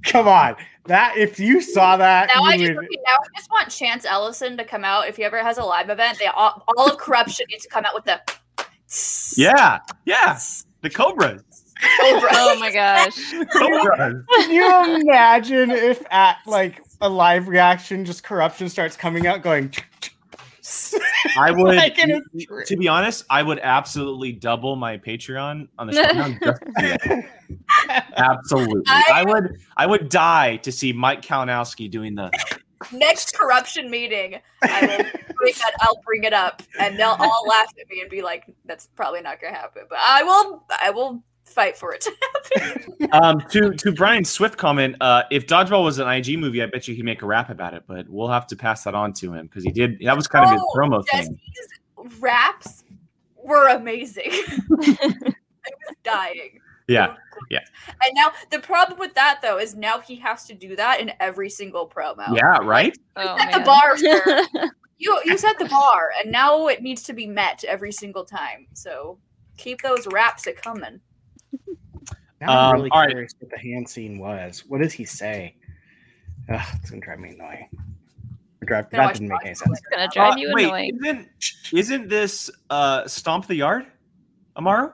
Come on. That if you saw that, now, you I, just, would... okay, now I just want Chance Ellison to come out. If he ever has a live event, they all, all of Corruption needs to come out with the yeah, yeah, the Cobras. Cobras. Oh my gosh, Cobras. Can you imagine if at like a live reaction, just Corruption starts coming out going? I would, like to be honest, I would absolutely double my Patreon on the show. Absolutely, I, I would. I would die to see Mike Kalinowski doing the next Corruption meeting. I will bring that, I'll bring it up, and they'll all laugh at me and be like, "That's probably not going to happen," but I will. I will fight for it to happen. Um, to to Brian's Swift comment, uh, if Dodgeball was an I G movie, I bet you he'd make a rap about it. But we'll have to pass that on to him because he did. That was kind oh, of his promo Jesse's thing. Raps were amazing. I was dying. Yeah, yeah. And now the problem with that though is now he has to do that in every single promo. Yeah, right. Like, oh, set the bar, sir. you you set the bar, and now it needs to be met every single time. So keep those raps a coming. Now I'm um, really curious right. what the hand scene was. What does he say? Ugh, it's gonna drive me annoying. Drive, that didn't make any sense. It's gonna drive uh, you wait, annoying. Isn't, isn't this uh, Stomp the Yard, Amarú?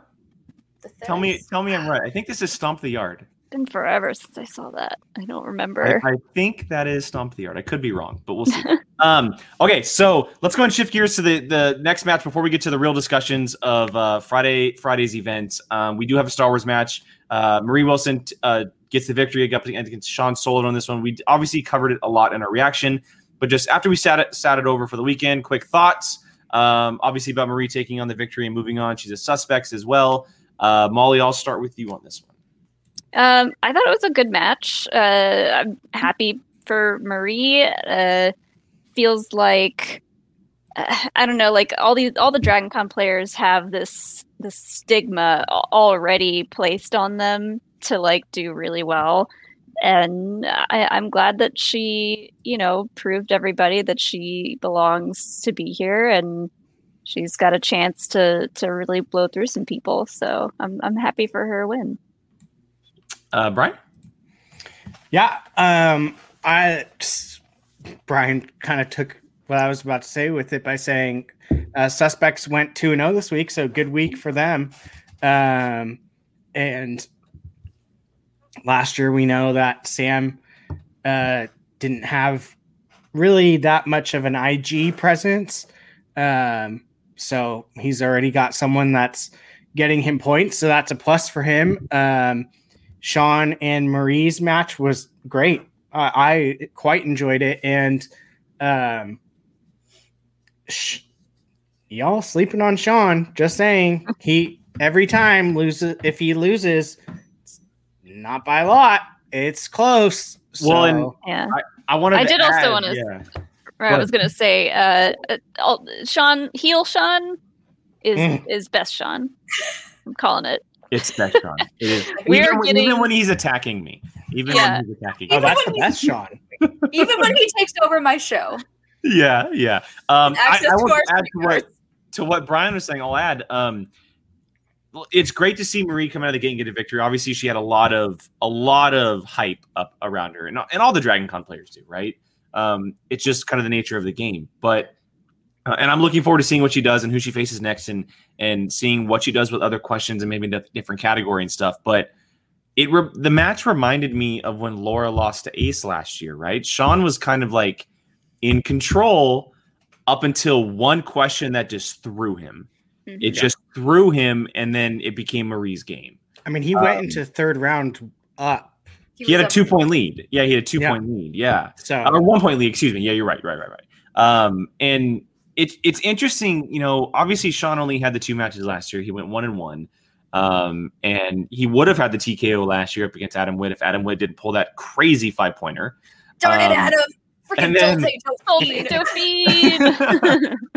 Tell me, tell me I'm right. I think this is Stomp the Yard. It's been forever since I saw that. I don't remember. I, I think that is Stomp the Yard. I could be wrong, but we'll see. um, okay, so let's go and shift gears to the, the next match before we get to the real discussions of uh, Friday Friday's event. Um, we do have a Star Wars match. Uh, Marie Wilson t- uh, gets the victory against Sean Solid on this one. We obviously covered it a lot in our reaction, but just after we sat it, sat it over for the weekend, quick thoughts. Um, obviously about Marie taking on the victory and moving on. She's a Suspects as well. Uh, Molly, I'll start with you on this one. Um, I thought it was a good match. Uh, I'm happy for Marie. Uh, feels like uh, I don't know, like all these, all the Dragon Con players have this this stigma already placed on them to like do really well, and I, I'm glad that she, you know, proved everybody that she belongs to be here and. She's got a chance to to really blow through some people, so I'm I'm happy for her win. Uh, Brian, yeah, um, I just, Brian kind of took what I was about to say with it by saying uh, Suspects went two and zero this week, so good week for them. Um, and last year we know that Sam uh, didn't have really that much of an I G presence. Um, So he's already got someone that's getting him points. So that's a plus for him. Um, Sean and Marie's match was great. Uh, I quite enjoyed it. And um, sh- y'all sleeping on Sean, just saying. He every time loses. If he loses, it's not by a lot. It's close. So. Well, and yeah. I, I wanted I did to also add, want to. Yeah. Right, I was gonna say, uh, uh, Sean heel Sean is mm. is best Sean. I'm calling it. It's best Sean. It is. we even, are when, getting... even when he's attacking me, even yeah. when he's attacking. Even me. Oh, that's the best Sean. Even when he takes over my show. Yeah, yeah. Um, I, I will add to what to what Brian was saying. I'll add. Um, it's great to see Marie come out of the gate and get a victory. Obviously, she had a lot of a lot of hype up around her, and and all the Dragon Con players do, right? Um, it's just kind of the nature of the game, but uh, and I'm looking forward to seeing what she does and who she faces next, and and seeing what she does with other questions and maybe in a different category and stuff. But it re- the match reminded me of when Laura lost to Ace last year, right? Sean was kind of like in control up until one question that just threw him. Mm-hmm. It yeah. just threw him, and then it became Marie's game. I mean, he um, went into third round up. He, he had a two-point lead. Yeah, he had a two-point yeah. lead. Yeah, so or one-point lead. Excuse me. Yeah, you're right. Right. Right. Right. Um, and it's it's interesting. You know, obviously Sean only had the two matches last year. He went one and one, um, and he would have had the T K O last year up against Adam Witt if Adam Witt didn't pull that crazy five-pointer. Darn um, it, Adam! Freaking don't say don't feed, don't feed.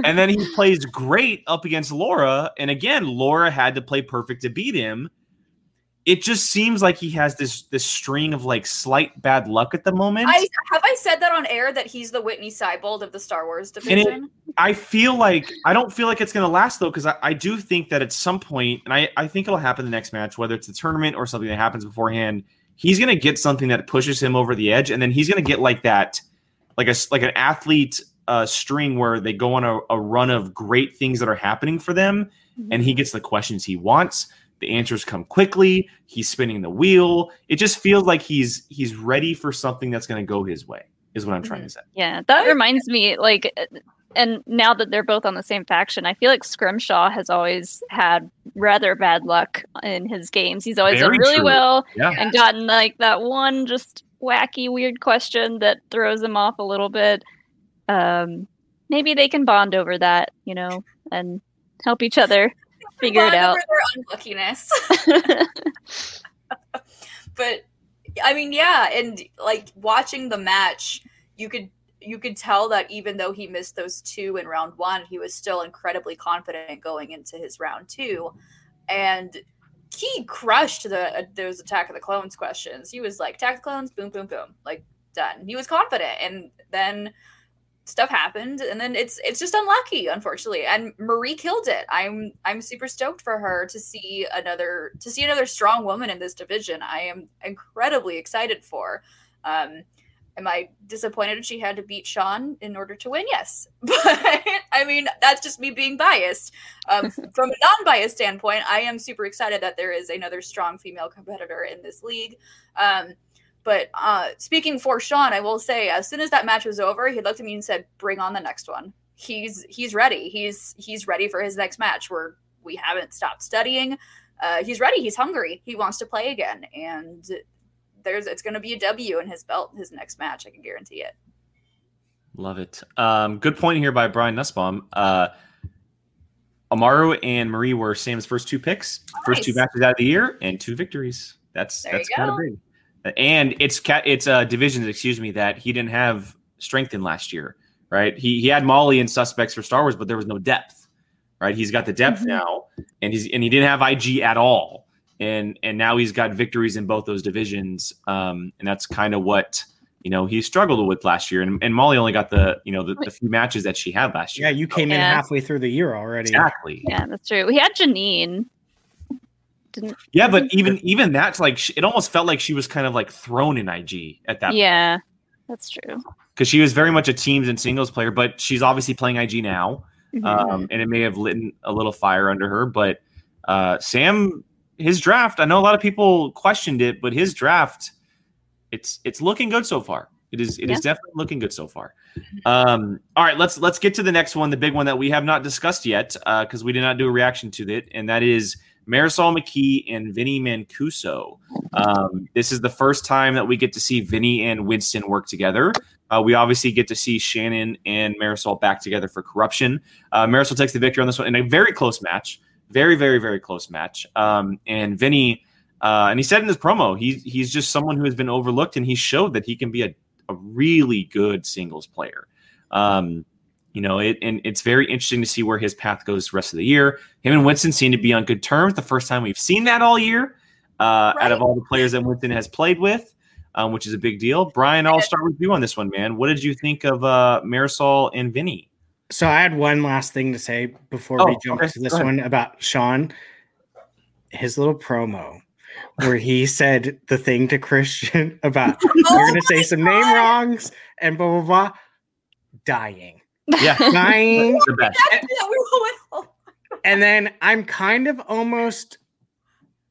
And then he plays great up against Laura, and again, Laura had to play perfect to beat him. It just seems like he has this this string of like slight bad luck at the moment. I, have I said that on air that he's the Whitney Seibold of the Star Wars division? It, I feel like I don't feel like it's going to last though, because I, I do think that at some point, and I, I think it'll happen the next match, whether it's a tournament or something that happens beforehand, he's going to get something that pushes him over the edge, and then he's going to get like that, like a like an athlete uh, string where they go on a, a run of great things that are happening for them, mm-hmm. and he gets the questions he wants. The answers come quickly. He's spinning the wheel. It just feels like he's he's ready for something that's going to go his way. Is what I'm trying to say. Yeah, that reminds me, like, and now that they're both on the same faction, I feel like Scrimshaw has always had rather bad luck in his games. He's always Very done really true. well yeah. and gotten like that one just wacky, weird question that throws him off a little bit. Um, maybe they can bond over that, you know, and help each other figure it out. Over their unluckiness. But I mean, yeah, and like watching the match, you could you could tell that even though he missed those two in round one, he was still incredibly confident going into his round two, and he crushed the uh, those Attack of the Clones questions. He was like, Attack of the Clones, boom, boom, boom, like done. He was confident, and then stuff happened, and then it's it's just unlucky, unfortunately. And Marie killed it. I'm I'm super stoked for her to see another to see another strong woman in this division. I am incredibly excited for. Um, am I disappointed she had to beat Sean in order to win? Yes, but I mean that's just me being biased. Um, from a non-biased standpoint, I am super excited that there is another strong female competitor in this league. Um, But uh, speaking for Sean, I will say, as soon as that match was over, he looked at me and said, "Bring on the next one." He's he's ready. He's he's ready for his next match. We're we haven't stopped studying. Uh, he's ready. He's hungry. He wants to play again. And there's it's going to be a W in his belt. His next match, I can guarantee it. Love it. Um, good point here by Brian Nussbaum. Uh, Amarú and Marie were Sam's first two picks, nice. first two matches out of the year, and two victories. That's there that's kind of big. And it's it's uh, divisions, excuse me, that he didn't have strength in last year, right? He he had Molly and Suspects for Star Wars, but there was no depth, right? He's got the depth mm-hmm. now, and he's and he didn't have I G at all, and and now he's got victories in both those divisions, um, and that's kind of what you know he struggled with last year. And, and Molly only got the you know the, the few matches that she had last year. Yeah, you came oh, in yeah. halfway through the year already. Exactly. Yeah, that's true. We had Janine. Didn't, yeah, but even even that's like she, it almost felt like she was kind of like thrown in I G at that. Yeah, point. That's true. Because she was very much a teams and singles player, but she's obviously playing I G now, mm-hmm. um, and it may have lit a little fire under her. But uh, Sam, his draft, I know a lot of people questioned it, but his draft, it's it's looking good so far. It is it yeah. is definitely looking good so far. Um, all right, let's let's get to the next one, the big one that we have not discussed yet because uh, we did not do a reaction to it, and that is Marisol McKee and Vinny Mancuso. Um, this is the first time that we get to see Vinny and Winston work together. Uh, we obviously get to see Shannon and Marisol back together for Corruption. Uh, Marisol takes the victory on this one in a very close match. Very, very, very close match. Um, and Vinny, uh, and he said in his promo, he, he's just someone who has been overlooked, and he showed that he can be a, a really good singles player. Um You know, it, and it's very interesting to see where his path goes the rest of the year. Him and Winston seem to be on good terms. The first time we've seen that all year uh, right. out of all the players that Winston has played with, um, which is a big deal. Brian, I'll start with you on this one, man. What did you think of uh, Marisol and Vinny? So I had one last thing to say before oh, we jump okay. to this one about Sean, his little promo where he said the thing to Christian about oh you're going to say some God. name wrongs and blah, blah, blah, dying. Yeah, dying. And then I'm kind of almost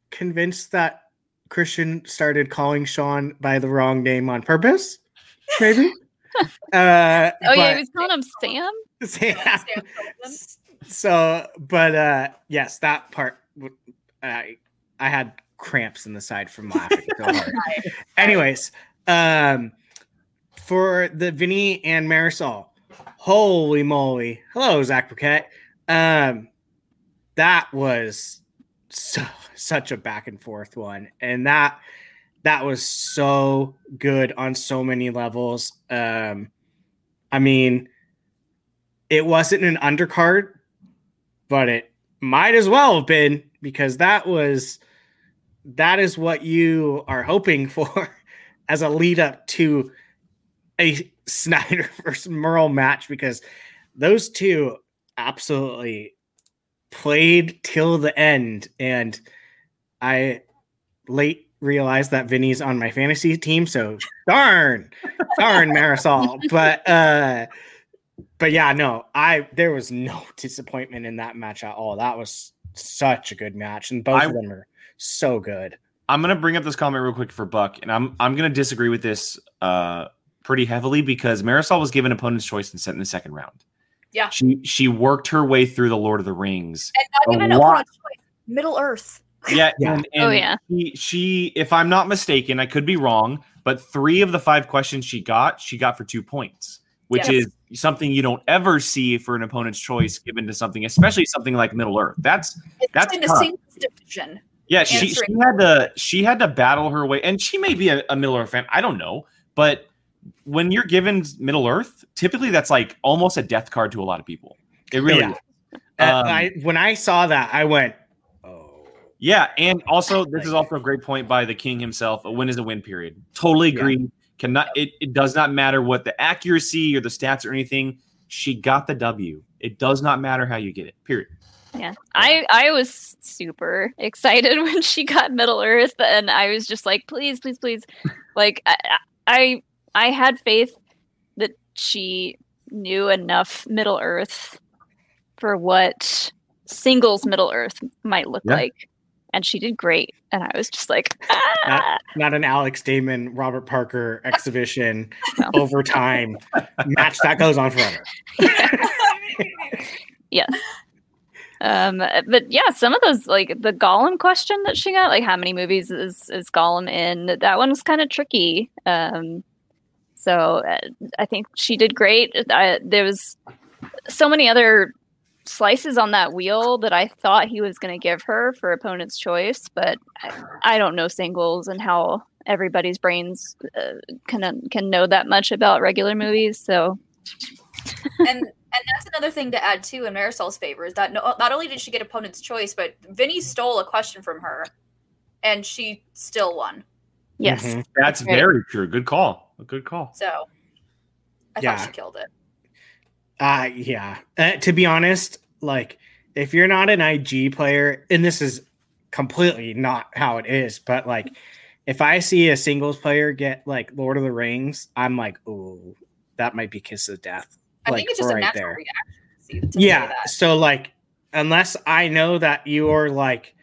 convinced that Christian started calling Sean by the wrong name on purpose. Maybe. uh, oh yeah, he was calling him Sam. Sam. So, but uh, yes, that part. I I had cramps in the side from laughing so hard. Anyways, um, for the Vinny and Marisol. Holy moly. Hello, Zach Paquette. Um, that was so, such a back and forth one. And that that was so good on so many levels. Um, I mean, it wasn't an undercard, but it might as well have been because that was that is what you are hoping for as a lead up to a Sneider versus Murrell match, because those two absolutely played till the end. And I late realized that Vinny's on my fantasy team, so darn, darn Marisol. But uh, but yeah, no, I there was no disappointment in that match at all. That was such a good match, and both I, of them are so good. I'm gonna bring up this comment real quick for Buck, and I'm I'm gonna disagree with this uh pretty heavily, because Marisol was given opponent's choice and sent in the second round. Yeah, she she worked her way through the Lord of the Rings. And not given opponent's choice, Middle Earth. Yeah, yeah. And, and oh yeah. She, she, if I'm not mistaken, I could be wrong, but three of the five questions she got, she got for two points, which yes. is something you don't ever see for an opponent's choice given to something, especially something like Middle Earth. That's it's that's in the same division. Yeah, she, she had to she had to battle her way, and she may be a, a Middle Earth fan. I don't know, but when you're given Middle Earth, typically that's like almost a death card to a lot of people. It really. Yeah. Is. Um, I, when I saw that, I went. Yeah, and also this is also a great point by the king himself. A win is a win, period. Totally agree. Yeah. Cannot it, it does not matter what the accuracy or the stats or anything. She got the W. It does not matter how you get it, period. Yeah. I, I was super excited when she got Middle Earth, and I was just like, please, please, please. Like I I, I had faith that she knew enough Middle Earth for what singles Middle Earth might look yeah. like. And she did great. And I was just like, ah. not, not an Alex Damon, Robert Parker exhibition no. overtime match that goes on forever. Yeah. Yes. Um, but yeah, some of those, like the Gollum question that she got, like how many movies is, is Gollum in? That one was kind of tricky. Um, so uh, I think she did great. I, there was so many other slices on that wheel that I thought he was going to give her for opponent's choice, but I, I don't know singles and how everybody's brains uh, can can know that much about regular movies. So, and and that's another thing to add too in Marisol's favor is that no, not only did she get opponent's choice, but Vinny stole a question from her, and she still won. Yes, mm-hmm. that's right. very true. Good call. A good call. So, I yeah. thought she killed it. Uh, yeah. Uh, to be honest, like if you're not an I G player, and this is completely not how it is, but like if I see a singles player get like Lord of the Rings, I'm like, ooh, that might be kiss of death. I like, think it's just right a natural there. reaction. To yeah. That. So like, unless I know that you are like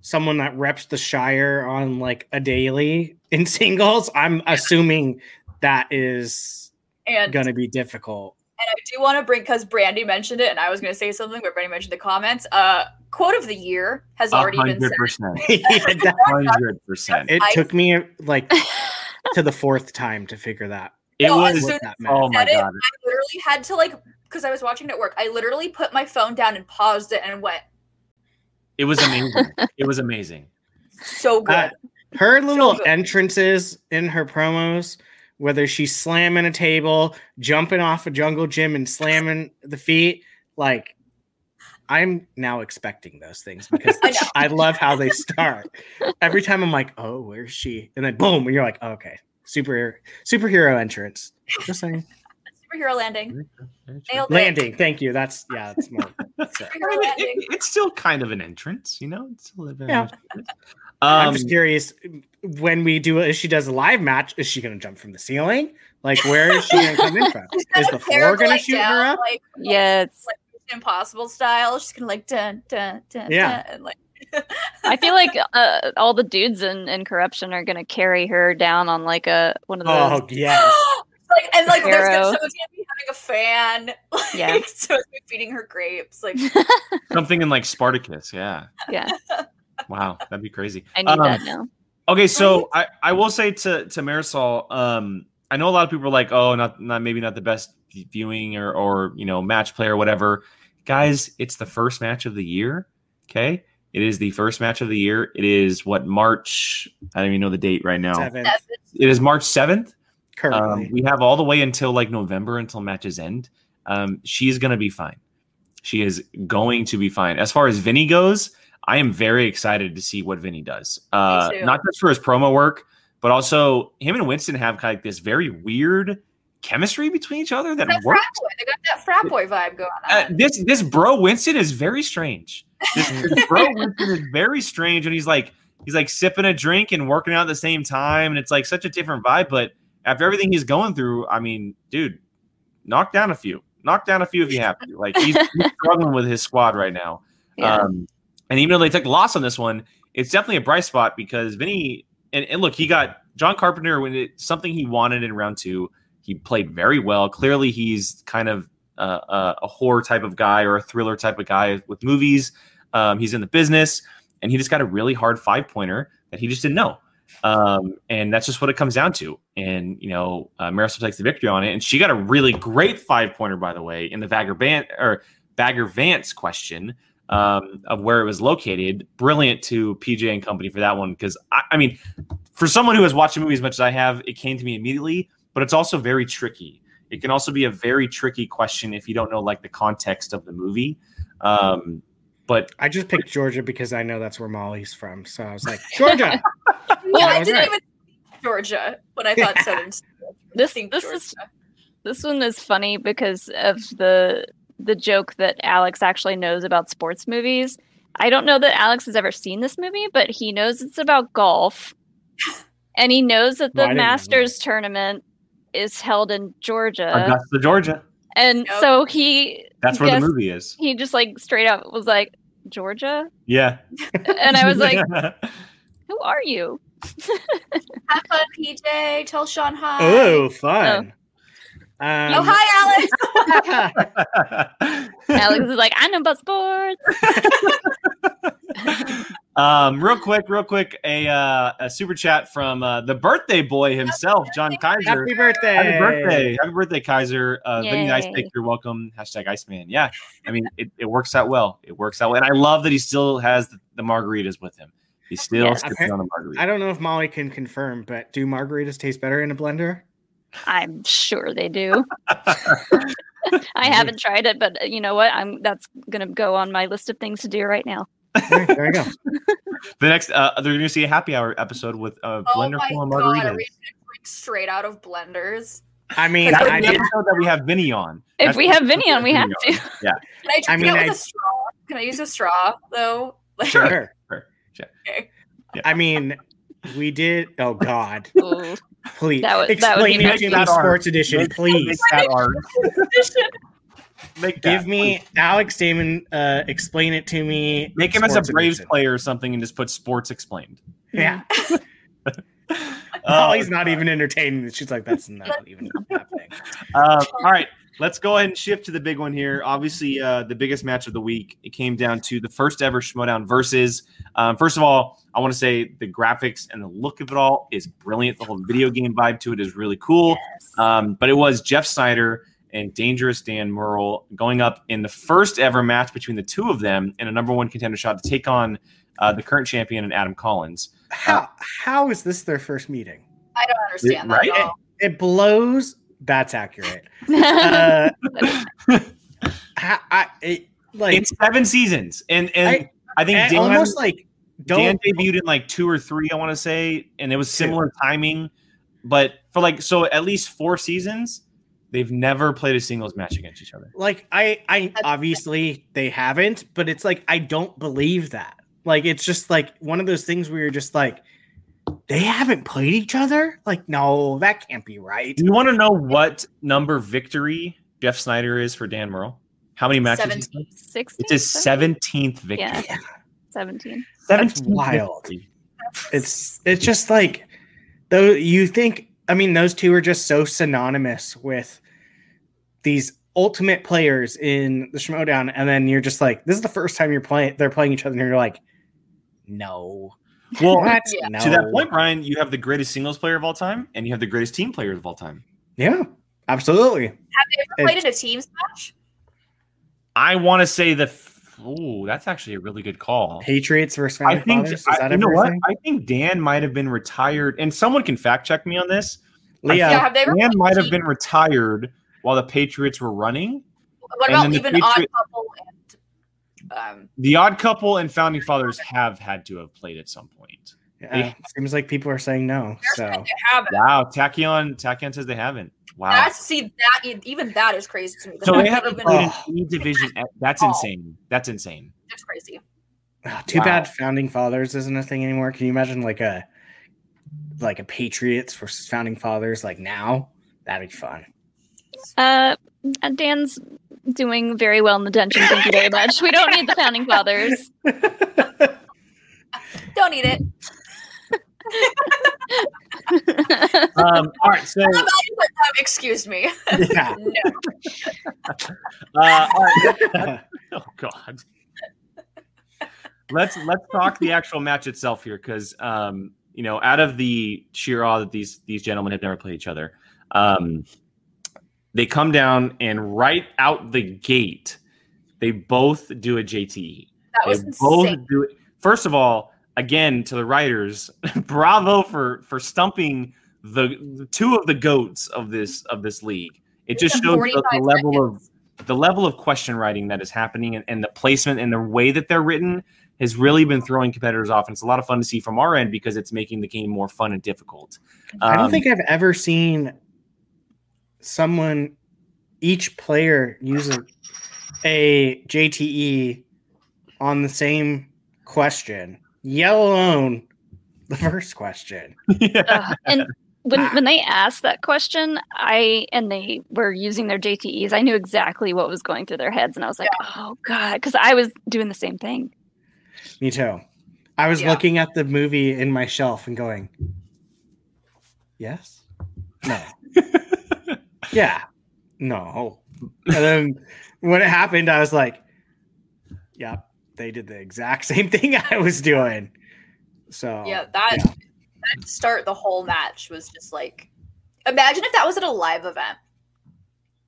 someone that reps the Shire on like a daily in singles, I'm assuming that is and- going to be difficult. And I do want to bring, because Brandy mentioned it, and I was going to say something, but Brandy mentioned the comments. Uh, quote of the year has already one hundred percent been said. yeah, one hundred percent. It I, took me, like, to the fourth time to figure that. It no, was, so that oh my it, God. I literally had to, like, because I was watching it at work, I literally put my phone down and paused it and went. It was amazing. It was amazing. So good. Uh, her little so good. entrances in her promos, whether she's slamming a table, jumping off a jungle gym and slamming the feet, like I'm now expecting those things because I, I love how they start. Every time I'm like, oh, where's she? And then boom, and you're like, oh, okay, super superhero entrance. Just saying. Superhero landing. Nailed landing. It. Thank you. That's yeah. That's more. That's it. Superhero landing. It, it, it's still kind of an entrance, you know. It's a little bit. Yeah. Um, I'm just curious when we do if she does a live match, is she going to jump from the ceiling? Like, where is she going to come in from? Is the floor going to shoot down, her up? Like, yes, like, Impossible style. She's going to like dun dun dun. Yeah. Dun, and like I feel like uh, all the dudes in, in Corruption are going to carry her down on like a one of those. Oh yeah. Like, and like there's gonna, someone's gonna be having a fan, like, yeah. So it's like feeding her grapes, like something in like Spartacus, yeah, yeah. Wow, that'd be crazy. I need um, that now. Okay, so I, I will say to to Marisol, um, I know a lot of people are like, oh, not not maybe not the best viewing or or you know match play or whatever. Guys, it's the first match of the year. Okay, it is the first match of the year. It is what March? I don't even know the date right now. seventh. It is March seventh. Um, we have all the way until like November until matches end. Um, she's going to be fine. She is going to be fine. As far as Vinny goes, I am very excited to see what Vinny does. Uh, not just for his promo work, but also him and Winston have kind of like this very weird chemistry between each other that, that works. They got that frat boy vibe going on. Uh, this this bro Winston is very strange. This, this bro Winston is very strange, and he's like he's like sipping a drink and working out at the same time, and it's like such a different vibe. But after everything he's going through, I mean, dude, knock down a few, knock down a few if you have to. Like he's, he's struggling with his squad right now. Yeah. Um, and even though they took loss on this one, it's definitely a bright spot because Vinny and, and look, he got John Carpenter when it, something he wanted in round two. He played very well. Clearly, he's kind of uh, a, a horror type of guy or a thriller type of guy with movies. Um, he's in the business, and he just got a really hard five-pointer that he just didn't know. Um, and that's just what it comes down to. And, you know, uh, Marisol takes the victory on it, and she got a really great five-pointer, by the way, in the Bagger, Ban- or Bagger Vance question um, of where it was located. Brilliant to P J and company for that one because, I, I mean, for someone who has watched the movie as much as I have, it came to me immediately. But it's also very tricky. It can also be a very tricky question if you don't know like the context of the movie. Um, but I just picked Georgia because I know that's where Molly's from. So I was like, Georgia. Well, I, I didn't right. even think Georgia when I thought Southern. This this Georgia. is this one is funny because of the the joke that Alex actually knows about sports movies. I don't know that Alex has ever seen this movie, but he knows it's about golf, and he knows that the well, Masters tournament is held in Georgia. Augusta, Georgia. And yep. so he... That's where guessed, the movie is. He just like straight up was like, Georgia? Yeah. And I was like, who are you? Have fun, P J. Tell Sean hi. Oh, fun. Oh, um, oh hi, Alex. Alex is like, I know about sports. Um, real quick, real quick, a uh, a super chat from uh, the birthday boy himself, John Kaiser. Happy birthday! Happy birthday! Happy birthday, Kaiser! Uh, Vinny Ice Pick, you're welcome. Hashtag Iceman. Yeah, I mean, it, it works out well. It works out well, and I love that he still has the, the margaritas with him. He still yeah. skips on a margarita. I don't know if Molly can confirm, but do margaritas taste better in a blender? I'm sure they do. I haven't tried it, but you know what? I'm that's gonna go on my list of things to do right now. There, there you go. The next, uh, they're going to see a happy hour episode with uh, oh blender full of margaritas. Straight out of blenders. I mean, that's I the episode that we have Vinny on. If that's we have Vinny on, we have to. On. Yeah. Can I, I mean, I, with a straw? Can I use a straw though? Sure. sure, sure. Okay. Yeah. I mean, we did. Oh God. Ooh. Please that was, explain that it in the sports edition, make, please. That art. Make give me Alex Damon. Uh, explain it to me. Make him as a Braves edition. player or something, and just put "sports explained." Yeah. Molly's oh, not even entertaining. She's like, "That's not even happening." Uh, all right, let's go ahead and shift to the big one here. Obviously, uh, the biggest match of the week. It came down to the first ever Shmoedown versus. Um, first of all, I want to say the graphics and the look of it all is brilliant. The whole video game vibe to it is really cool. Yes. Um, but it was Jeff Sneider and Dangerous Dan Murrell going up in the first ever match between the two of them in a number one contender shot to take on uh, the current champion and Adam Collins. How uh, how is this their first meeting? I don't understand it, that right? at all. It, it blows. That's accurate. uh, how, I, it, like, it's seven seasons. And and I, I think Dan, almost like, Dan debuted in like two or three, I want to say, and it was similar two. timing. But for like, so at least four seasons, they've never played a singles match against each other. Like I, I obviously they haven't, but it's like I don't believe that. Like it's just like one of those things where you're just like, they haven't played each other. Like no, that can't be right. You want to know what number victory Jeff Sneider is for Dan Murrell? How many matches? Six. It's his seventeenth victory. Yeah, seventeen. That's wild. Victory. It's it's just like though you think. I mean, those two are just so synonymous with these ultimate players in the Shmoedown, and then you're just like, this is the first time you're playing. They're playing each other, and you're like, no. Well, yeah. no. To that point, Brian, you have the greatest singles player of all time, and you have the greatest team player of all time. Yeah, absolutely. Have they ever played it's, in a team smash? I want to say the. Oh, that's actually a really good call. Patriots versus Founding Fathers. Is that I, you know what? I think Dan might have been retired, and someone can fact check me on this. Leah, yeah, Dan might have been retired while the Patriots were running. What about even Patri- Odd Couple? And, um, the Odd Couple and Founding Fathers have had to have played at some point. Yeah, they, seems like people are saying no. So wow, Tachyon, Tachyon says they haven't. Wow. That's, see, that even that is crazy to me. The so they haven't even, played oh. an E-Division. That's insane. That's insane. That's crazy. Oh, too wow. bad Founding Fathers isn't a thing anymore. Can you imagine like a like a Patriots versus Founding Fathers like now? That'd be fun. Uh, Dan's doing very well in the dungeon. Thank you very much. We don't need the Founding Fathers. Don't need it. um, all right, so um, excuse me. Yeah. No. Uh, all right. Oh God. Let's let's talk the actual match itself here, because um, you know, out of the sheer awe that these these gentlemen have never played each other, um, they come down and right out the gate, they both do a J T E. That was they both do it. First of all, again, to the writers, bravo for for stumping the, the two of the goats of this of this league. It just shows the, the level seconds. of the level of question writing that is happening, and, and the placement and the way that they're written has really been throwing competitors off. And it's a lot of fun to see from our end because it's making the game more fun and difficult. Um, I don't think I've ever seen someone, each player, use a, a J T E on the same question. Yet alone the first question. Yeah. uh, and when when they asked that question, I and they were using their J T Es, I knew exactly what was going through their heads, and I was like, yeah. oh God, because I was doing the same thing. Me too. I was yeah. looking at the movie in my shelf and going, yes, no, yeah, no. And then when it happened, I was like, yeah. They did the exact same thing I was doing. So yeah, that yeah. that start the whole match was just like, imagine if that was at a live event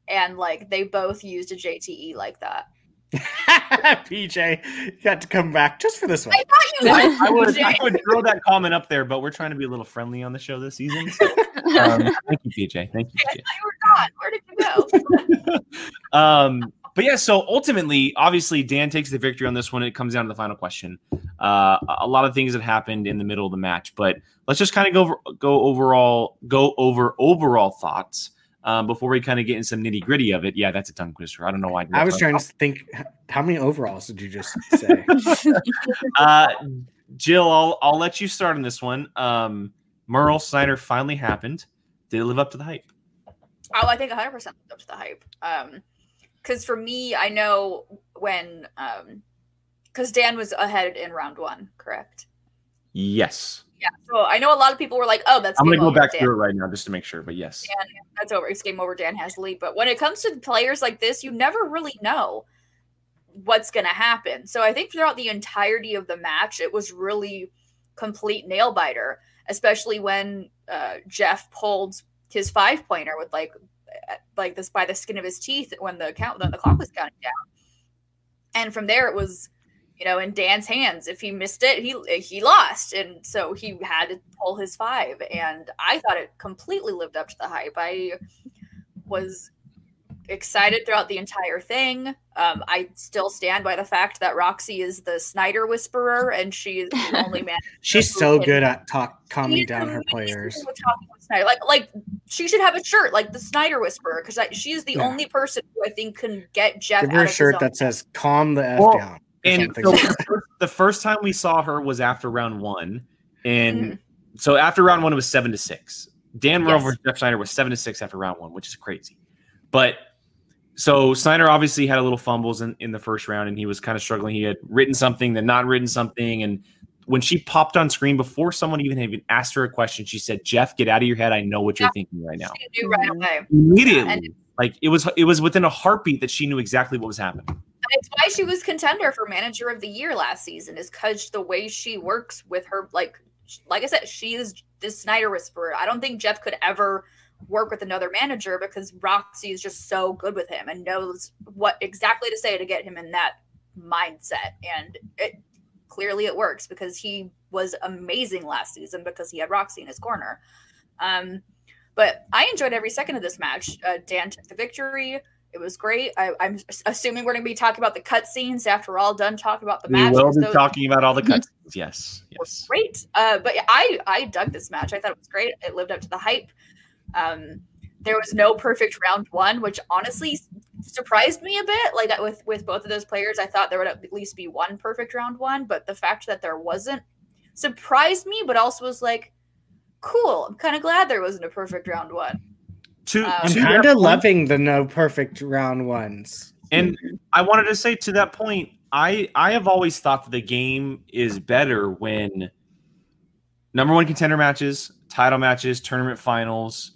and like they both used a J T E like that. P J, you got to come back just for this one. I, thought you I, I would I would throw that comment up there, but we're trying to be a little friendly on the show this season. So, um, thank you, P J. Thank you. P J. I thought you were gone. Where did you go? um. But yeah, so ultimately, obviously, Dan takes the victory on this one. It comes down to the final question. Uh, a lot of things that happened in the middle of the match, but let's just kind of go over, go overall go over overall thoughts um, before we kind of get in some nitty gritty of it. Yeah, that's a tongue twister. I don't know why. I was trying to think. How many overalls did you just say? uh, Jill, I'll I'll let you start on this one. Um, Murrell Snyder finally happened. Did it live up to the hype? Oh, I think one hundred percent lived up to the hype. Um, Because for me, I know when, because um, Dan was ahead in round one, correct? Yes. Yeah. So I know a lot of people were like, "Oh, that's." I'm gonna go over, back Dan. through it right now just to make sure, but yes. Dan, that's over. It's game over. Dan has the lead. But when it comes to players like this, you never really know what's gonna happen. So I think throughout the entirety of the match, it was really complete nail biter, especially when uh, Jeff pulled his five pointer with like. like this by the skin of his teeth when the count when the clock was counting down, and from there it was, you know, in Dan's hands. If he missed it, he he lost, and so he had to pull his five. And I thought it completely lived up to the hype. I was excited throughout the entire thing. Um, I still stand by the fact that Roxy is the Snyder whisperer, and she is the only man. She's so good at talk calming down her players. Like, like she should have a shirt like the Snyder whisperer, because she is the yeah. only person who I think can get Jeff. Give her out a of shirt that says "Calm the F well, down." And so the first time we saw her was after round one, and mm. so after round one it was seven to six. Dan Murrell yes. versus Jeff Snyder was seven to six after round one, which is crazy, but. So Snyder obviously had a little fumbles in, in the first round, and he was kind of struggling. He had written something, then not written something. And when she popped on screen before someone even had even asked her a question, she said, "Jeff, get out of your head. I know what yeah. you're thinking right now." She knew right away. Immediately. Yeah, and like it was it was within a heartbeat that she knew exactly what was happening. And it's why she was contender for manager of the year last season, is because the way she works with her, like like I said, she is the Snyder whisperer. I don't think Jeff could ever work with another manager, because Roxy is just so good with him and knows what exactly to say to get him in that mindset. And it clearly it works, because he was amazing last season because he had Roxy in his corner. Um, but I enjoyed every second of this match. Uh, Dan took the victory. It was great. I, I'm assuming we're going to be talking about the cutscenes after we're all done talking about the we match. We will be those- talking about all the cutscenes. Yes. Yes. Great. Uh, but I, I dug this match. I thought it was great. It lived up to the hype. Um, There was no perfect round one, which honestly surprised me a bit. Like with, with both of those players, I thought there would at least be one perfect round one, but the fact that there wasn't surprised me, but also was like, cool, I'm kind of glad there wasn't a perfect round one. To, um, I'm kind of loving the no perfect round ones. And I wanted to say to that point, I, I have always thought that the game is better when number one contender matches, title matches, tournament finals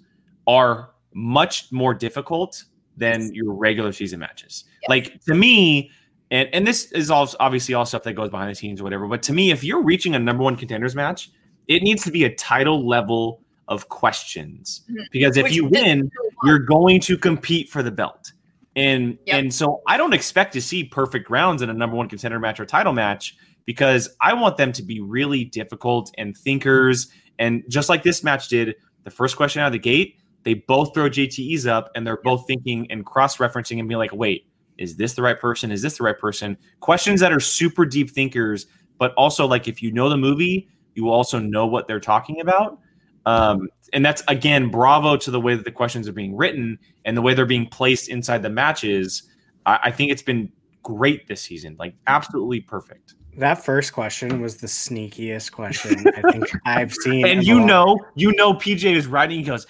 are much more difficult than your regular season matches. Yes. Like, to me, and, and this is all obviously all stuff that goes behind the scenes or whatever, but to me, if you're reaching a number one contenders match, it needs to be a title level of questions. Mm-hmm. Because if Which you win, you're going to compete for the belt. And yep. and so I don't expect to see perfect rounds in a number one contender match or title match, because I want them to be really difficult and thinkers. And just like this match did, the first question out of the gate, they both throw J T Es up and they're both thinking and cross-referencing and being like, wait, is this the right person? Is this the right person? Questions that are super deep thinkers, but also like if you know the movie, you will also know what they're talking about. Um, and that's, again, bravo to the way that the questions are being written and the way they're being placed inside the matches. I, I think it's been great this season, like absolutely perfect. That first question was the sneakiest question I think I've seen. And you know, you know, P J is writing. He goes,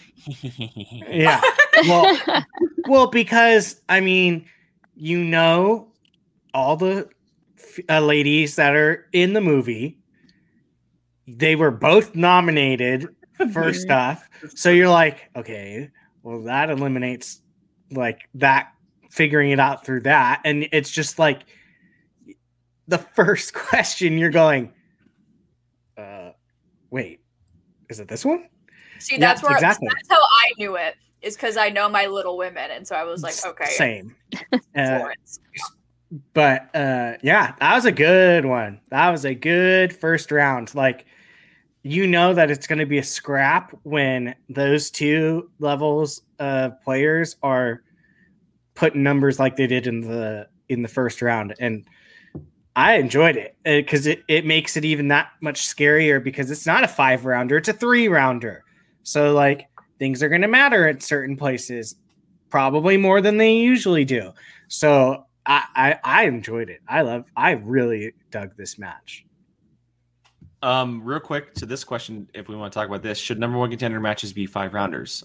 yeah. Well, well, because I mean, you know, all the uh, ladies that are in the movie, they were both nominated for stuff. So you're like, okay, well, that eliminates like that, figuring it out through that, and it's just like. The first question you're going, uh, wait, is it this one? See, that's yeah, where exactly. That's how I knew it, is because I know My Little Women, and so I was like, okay, same. uh, but uh, yeah, that was a good one. That was a good first round. Like, you know that it's going to be a scrap when those two levels of players are putting numbers like they did in the in the first round, and. I enjoyed it because it, it makes it even that much scarier because it's not a five rounder. It's a three rounder. So like things are going to matter at certain places, probably more than they usually do. So I, I, I enjoyed it. I love, I really dug this match. Um, real quick to this question. If we want to talk about this, should number one contender matches be five rounders?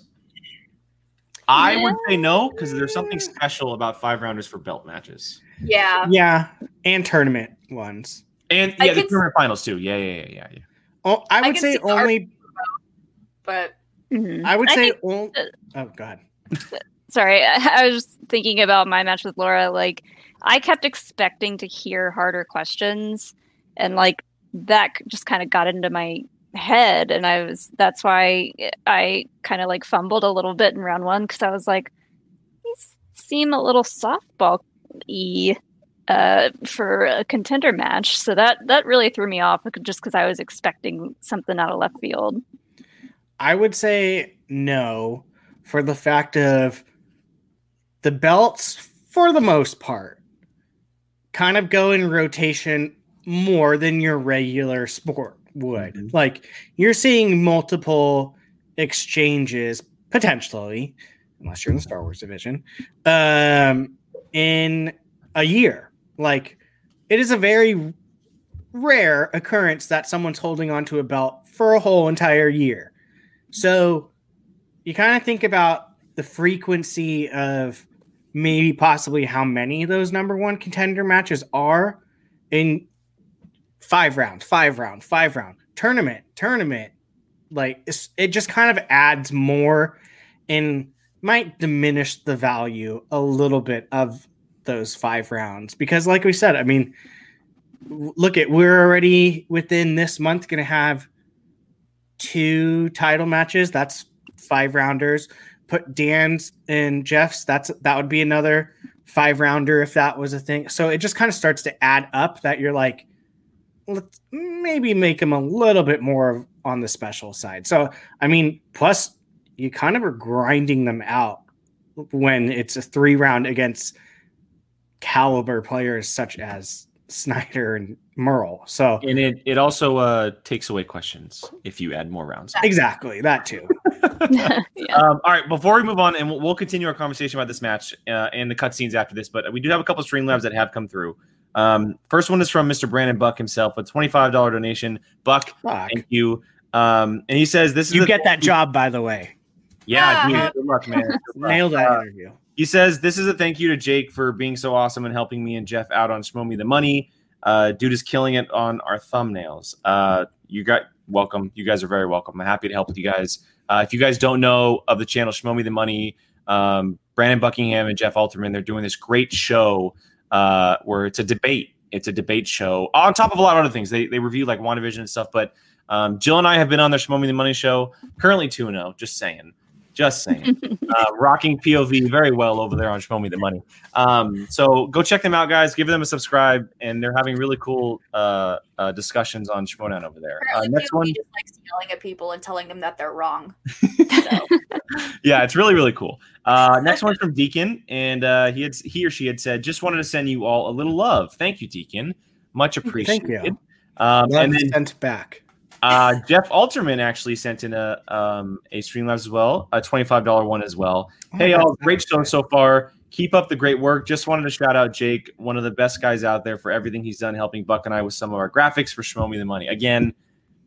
I would say no, because there's something special about five rounders for belt matches. Yeah. Yeah. And tournament ones. And yeah, I the tournament s- finals too. Yeah, yeah, yeah, yeah, yeah. Oh, I would I say only but mm-hmm. I would I say think, only oh god. Sorry. I was just thinking about my match with Laura. Like, I kept expecting to hear harder questions, and like that just kind of got into my head, and I was that's why I kind of like fumbled a little bit in round one, because I was like, these seem a little softball-y uh for a contender match, so that that really threw me off just because I was expecting something out of left field. I would say no, for the fact of the belts for the most part kind of go in rotation more than your regular sport would. Like, you're seeing multiple exchanges potentially, unless you're in the Star Wars division, um, in a year. Like, it is a very rare occurrence that someone's holding onto a belt for a whole entire year. So you kind of think about the frequency of maybe possibly how many of those number one contender matches are in. Five round, five round, five round, tournament, tournament. Like, it's, it just kind of adds more and might diminish the value a little bit of those five rounds. Because like we said, I mean, look at, we're already within this month going to have two title matches. That's five rounders. Put Dan's and Jeff's. That's, that would be another five rounder if that was a thing. So it just kind of starts to add up that you're like, let's maybe make them a little bit more on the special side. So, I mean, plus you kind of are grinding them out when it's a three round against caliber players such as Sneider and Murrell. So and it it also uh, takes away questions if you add more rounds. Exactly, that too. Yeah. um, all right, before we move on, and we'll, we'll continue our conversation about this match uh, and the cutscenes after this, but we do have a couple Streamlabs that have come through. Um, first one is from Mister Brandon Buck himself, a twenty-five dollars donation. Buck, Buck. Thank you. Um, and he says, "This is you get th- that job, by the way." Yeah, yeah. Dude, good luck, man. Good luck. Nailed that uh, interview. He says, "This is a thank you to Jake for being so awesome and helping me and Jeff out on Shmoe Me the Money. Uh, dude is killing it on our thumbnails. Uh, you got welcome. You guys are very welcome. I'm happy to help with you guys. Uh, if you guys don't know of the channel Shmoe Me the Money, um, Brandon Buckingham and Jeff Alterman, they're doing this great show uh, where it's a debate. It's a debate show on top of a lot of other things. They they review like WandaVision and stuff, but." Um, Jill and I have been on their Shmoe Me the Money show, currently two and oh, just saying, just saying, uh, rocking P O V very well over there on Shmoe Me the Money. Um, so go check them out, guys. Give them a subscribe, and they're having really cool uh, uh, discussions on Shmoedown over there. Uh, next P O V one, just likes yelling at people and telling them that they're wrong. So. Yeah, it's really really cool. Uh, next one from Deacon, and uh, he had he or she had said, "Just wanted to send you all a little love. Thank you, Deacon. Much appreciated." Thank you. Um, love and then sent back. Uh, Jeff Alterman actually sent in a um, a Streamlabs as well, a twenty-five dollars one as well. Oh, hey, all, great show so far. Keep up the great work. Just wanted to shout out Jake, one of the best guys out there for everything he's done, helping Buck and I with some of our graphics for Shmoe Me the Money. Again,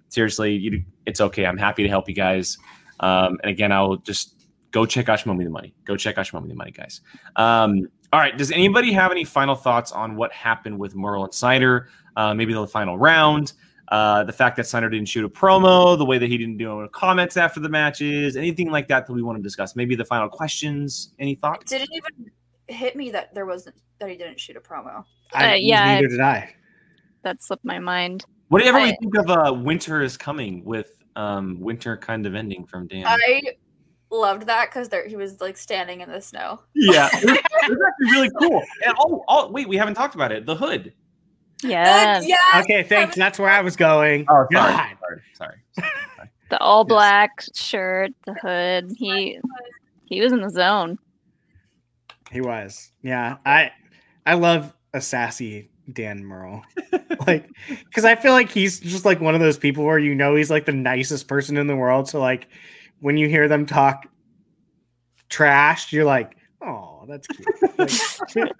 seriously, you, it's okay. I'm happy to help you guys. Um, and again, I'll just go check out Shmoe Me the Money. Go check out Shmoe Me the Money, guys. Um, all right. Does anybody have any final thoughts on what happened with Murrell and Sneider? Uh, maybe the final round. Uh, the fact that Sneider didn't shoot a promo, the way that he didn't do comments after the matches, anything like that that we want to discuss. Maybe the final questions. Any thoughts? Did it even hit me that there wasn't that he didn't shoot a promo? I, uh, yeah, neither I, did I. That slipped my mind. Whatever I, we think of, uh, winter is coming with um, winter kind of ending from Dan. I loved that because there he was like standing in the snow. Yeah, it was, it was actually really cool. And oh, oh, wait, we haven't talked about it. The hood. Yeah. Uh, yeah. Okay, thanks. That's where I was going. Oh, sorry. God. Sorry. Sorry. sorry, sorry. The all black yes. shirt, the hood. He he was in the zone. He was. Yeah. I I love a sassy Dan Murrell. Like, because I feel like he's just like one of those people where you know he's like the nicest person in the world. So like when you hear them talk trash, you're like, oh, that's cute.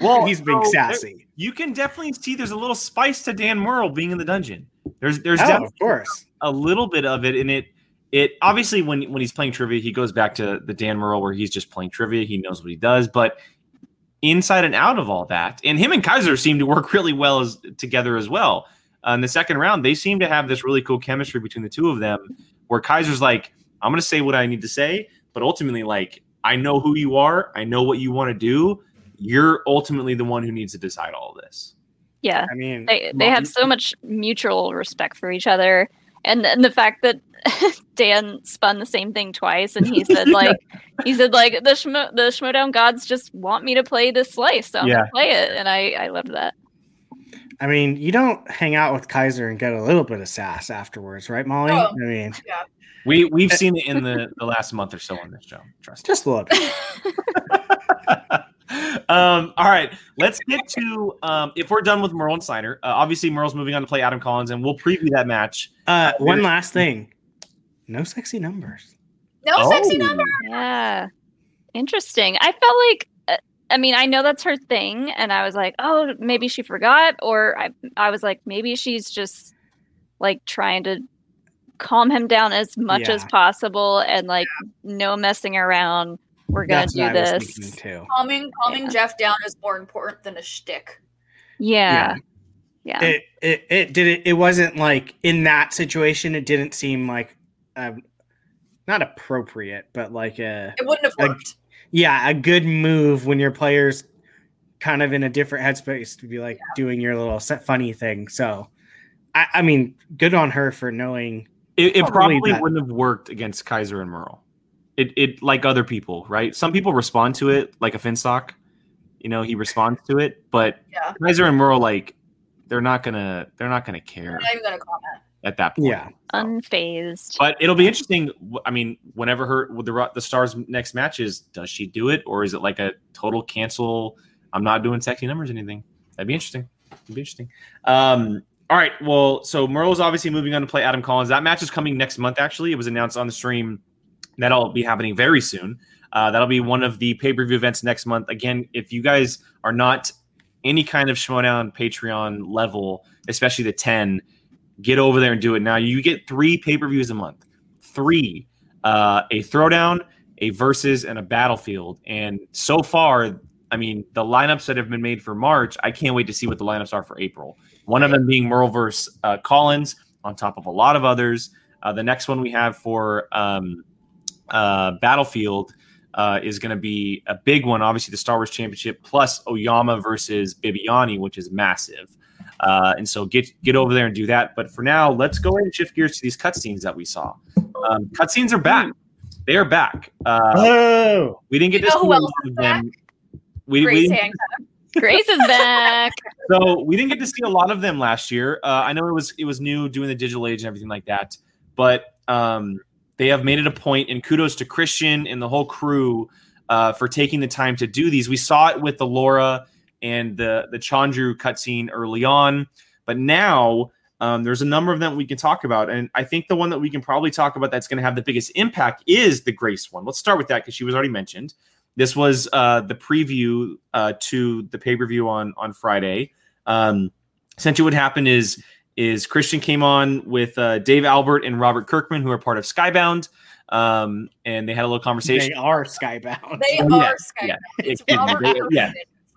Well, he's being so sassy. There, you can definitely see there's a little spice to Dan Murrell being in the dungeon. There's there's oh, definitely of course. a little bit of it, and it it obviously when, when he's playing trivia, he goes back to the Dan Murrell where he's just playing trivia. He knows what he does, but inside and out of all that, and him and Kaiser seem to work really well as together as well. Uh, in the second round, they seem to have this really cool chemistry between the two of them, where Kaiser's like, "I'm going to say what I need to say," but ultimately, like, I know who you are. I know what you want to do. You're ultimately the one who needs to decide all this. Yeah. I mean, they, they have so much mutual respect for each other. And, and the fact that Dan spun the same thing twice. And he said, like, he said, like, the Shmo- the Shmoedown gods just want me to play this slice. So I'm yeah. going to play it. And I, I loved that. I mean, you don't hang out with Kaiser and get a little bit of sass afterwards, right, Molly? Oh, I mean, yeah. We we've seen it in the, the last month or so on this show. Trust me. Just a little bit. um, all right, let's get to um, if we're done with Murrell and Sneider. Uh, obviously, Murrell's moving on to play Adam Collins, and we'll preview that match. Uh, one last thing: no sexy numbers. No oh. sexy numbers. Yeah, interesting. I felt like I mean I know that's her thing, and I was like, oh, maybe she forgot, or I I was like, maybe she's just like trying to calm him down as much yeah. as possible, and like no messing around. We're gonna That's do what this. I was thinking too. Calming, calming yeah. Jeff down is more important than a shtick. Yeah, yeah. yeah. It, it it did it. It wasn't like in that situation. It didn't seem like um, not appropriate, but like a it wouldn't have worked. A, yeah, a good move when your player's kind of in a different headspace to be like yeah. doing your little funny thing. So, I, I mean, good on her for knowing. It, it probably wouldn't have worked against Kaiser and Murrell. It, it like other people, right? Some people respond to it, like a Finstock. You know, he responds to it, but yeah. Kaiser and Murrell, like, they're not gonna, they're not gonna care. They're not even gonna comment at that point. Yeah, so. Unfazed. But it'll be interesting. I mean, whenever her the the Star's next match is, does she do it, or is it like a total cancel? I'm not doing sexy numbers or anything. That'd be interesting. It'll be interesting. Um, all right. Well, so Murrell's obviously moving on to play Adam Collins. That match is coming next month, actually. It was announced on the stream. That'll be happening very soon. Uh, that'll be one of the pay-per-view events next month. Again, if you guys are not any kind of Shmoedown Patreon level, especially the ten, get over there and do it now. You get three pay-per-views a month. Three. Uh, a Throwdown, a Versus, and a Battlefield. And so far, I mean, the lineups that have been made for March, I can't wait to see what the lineups are for April. One of them being Murrell versus uh, Collins on top of a lot of others. Uh, the next one we have for um, uh, Battlefield Uh, is going to be a big one. Obviously, the Star Wars Championship plus Oyama versus Bibiani, which is massive. Uh, and so get get over there and do that. But for now, let's go ahead and shift gears to these cutscenes that we saw. Um, cutscenes are back. They are back. Uh, oh. We didn't get to see them. We, Grace, we didn't, Grace is back. So we didn't get to see a lot of them last year. Uh, I know it was it was new doing the digital age and everything like that. But um, they have made it a point, and kudos to Christian and the whole crew uh, for taking the time to do these. We saw it with the Laura and the, the Chandru cutscene early on, but now um, there's a number of them we can talk about. And I think the one that we can probably talk about that's going to have the biggest impact is the Grace one. Let's start with that because she was already mentioned. This was uh, the preview uh, to the pay-per-view on, on Friday. Um, essentially what happened is is Christian came on with uh, Dave Albert and Robert Kirkman, who are part of Skybound, um, and they had a little conversation. They are Skybound. They oh, are yes. Skybound. Yeah. It's Robert they, yeah.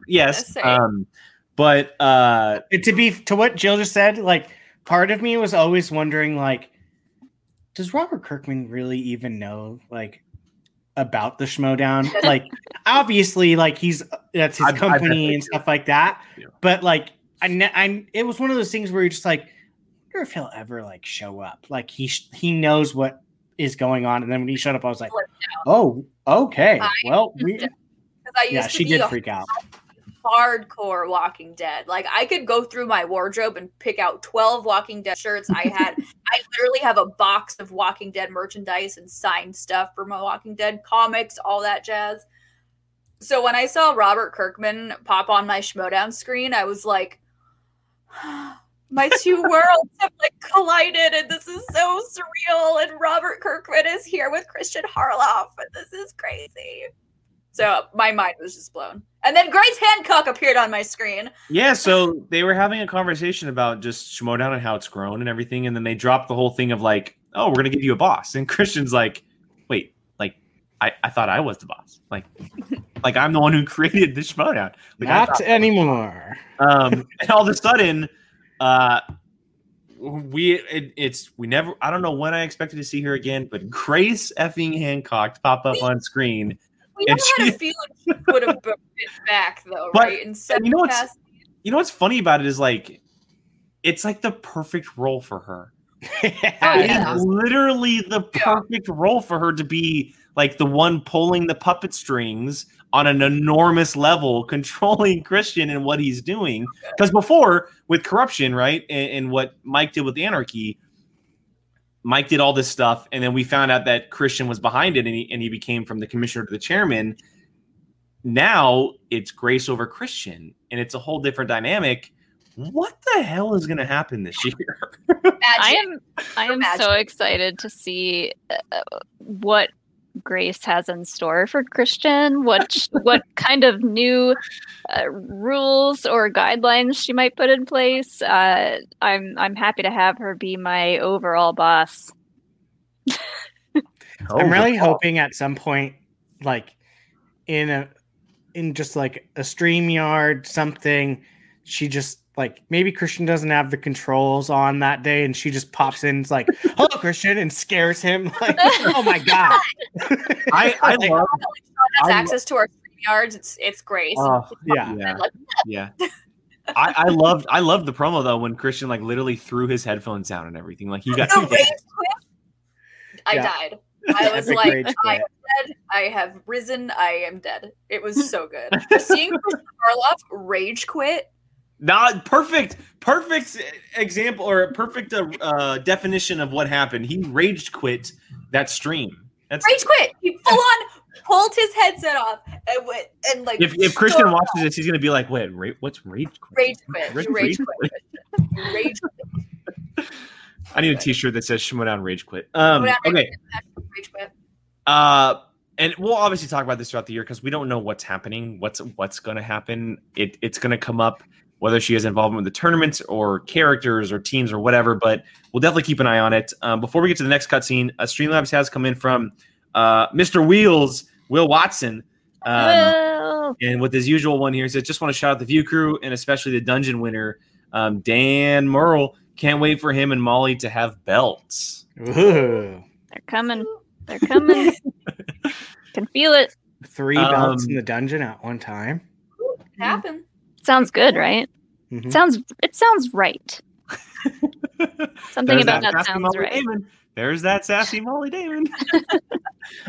Yes. Um, but uh, to be to what Jill just said, like part of me was always wondering, like, does Robert Kirkman really even know, like, about the Shmoedown? Like, obviously, like he's that's his I've, company I've and stuff like that. Yeah. But like. I, I, it was one of those things where you're just like, I wonder if he'll ever like show up. Like he sh- he knows what is going on, and then when he showed up, I was like, oh, okay. I well, we, I used yeah, to she did freak out. Hardcore Walking Dead. Like I could go through my wardrobe and pick out twelve Walking Dead shirts. I had, I literally have a box of Walking Dead merchandise and signed stuff for my Walking Dead comics, all that jazz. So when I saw Robert Kirkman pop on my Shmoedown screen, I was like, my two worlds have like collided, and this is so surreal. And Robert Kirkman is here with Christian Harloff, and this is crazy. So my mind was just blown. And then Grace Hancock appeared on my screen. Yeah, so they were having a conversation about just Shmoedown and how it's grown and everything, and then they dropped the whole thing of like, "Oh, we're gonna give you a boss," and Christian's like, "Wait, like I, I thought I was the boss, like." Like, I'm the one who created the Shmoedown. Like, Not anymore. Um, and all of a sudden, uh, we it, it's we never. I don't know when I expected to see her again, but Grace effing Hancock pop up we, on screen. We and she, had a feeling she would have been back though, but, right? And you know what's past- you know what's funny about it is like, it's like the perfect role for her. yeah. It yeah. is literally the perfect yeah. role for her to be. Like the one pulling the puppet strings on an enormous level, controlling Christian and what he's doing. Because before, with Corruption, right, and, and what Mike did with Anarchy, Mike did all this stuff, and then we found out that Christian was behind it, and he, and he became from the commissioner to the chairman. Now it's Grace over Christian, and it's a whole different dynamic. What the hell is going to happen this year? I am, I am so excited to see uh, what Grace has in store for Christian, what what kind of new uh, rules or guidelines she might put in place. Uh, I'm I'm happy to have her be my overall boss. I'm really hoping at some point, like in a in just like a StreamYard something, she just like maybe Christian doesn't have the controls on that day, and she just pops in, it's like, "Hello, Christian," and scares him. Like, oh my god! I, I like, love has I access love, to our yards. It's it's Grace. Uh, yeah, yeah. Like, yeah. I, I loved I loved the promo though when Christian like literally threw his headphones down and everything. Like he got. I yeah. died. I was Epic like, I am dead. I have risen. I am dead. It was so good. Seeing Christian Harloff rage quit. Not perfect, perfect example or perfect uh, uh, definition of what happened. He rage quit that stream. That's- rage quit. He full on pulled his headset off and went, and like. If, if Christian watches off. this, he's gonna be like, "Wait, ra- what's rage quit? Rage quit. Rage quit. Rage quit." I need a T-shirt that says "Shmoedown Rage Quit." Um, okay. Rage quit. Uh, and we'll obviously talk about this throughout the year because we don't know what's happening, what's what's going to happen. It it's going to come up whether she has involvement with the tournaments or characters or teams or whatever. But we'll definitely keep an eye on it. Um, before we get to the next cutscene, uh, Streamlabs has come in from uh, Mister Wheels, Will Watson, um, and with his usual one here, he says, "Just want to shout out the View crew and especially the dungeon winner, um, Dan Murrell. Can't wait for him and Molly to have belts." Ooh. They're coming. They're coming. Can feel it. Three belts um, in the dungeon at one time. Happen. Sounds good, right? Mm-hmm. It sounds. It sounds right. Something There's about that, that sounds Molly right. Damon. There's that sassy Molly Damon.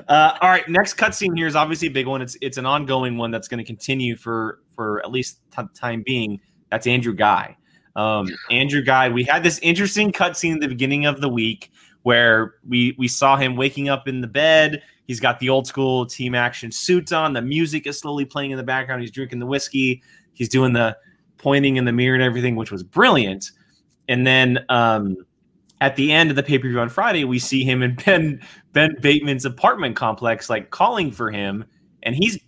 uh, all right, next cutscene here is obviously a big one. It's it's an ongoing one that's going to continue for for at least t- time being. That's Andrew Guy. Um, Andrew Guy, we had this interesting cutscene at the beginning of the week where we, we saw him waking up in the bed. He's got the old school team action suits on. The music is slowly playing in the background. He's drinking the whiskey. He's doing the pointing in the mirror and everything, which was brilliant. And then um, at the end of the pay-per-view on Friday, we see him in Ben, Ben Bateman's apartment complex, like calling for him. And he's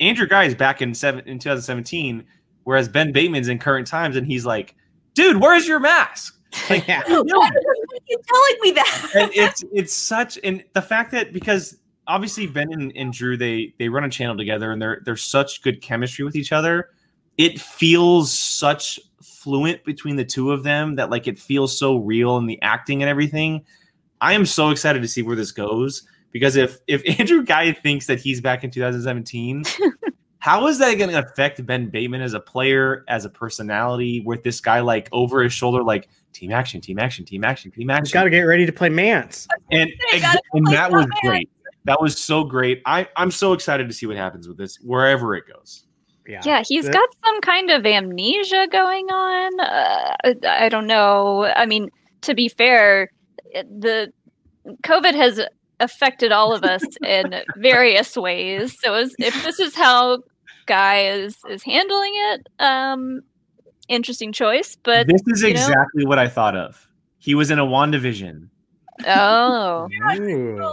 Andrew Guy is back in seven, in twenty seventeen. Whereas Ben Bateman's in current times, and he's like, "Dude, where's your mask?" Like, yeah. No, why do you keep telling me that? And it's it's such, and the fact that because obviously Ben and, and Drew they they run a channel together, and they're they're such good chemistry with each other. It feels such fluent between the two of them that like it feels so real in the acting and everything. I am so excited to see where this goes because if if Andrew Guy thinks that he's back in two thousand seventeen. How is that going to affect Ben Bateman as a player, as a personality, with this guy like over his shoulder, like team action, team action, team action, team action? He's got to get ready to play Mance. And, and, and that was great. That was so great. I, I'm so excited to see what happens with this, wherever it goes. Yeah, yeah he's got some kind of amnesia going on. Uh, I don't know. I mean, to be fair, the COVID has affected all of us in various ways. So as, if this is how Guy is is handling it, um interesting choice, but this is exactly know. what I thought of. He was in a WandaVision. Oh.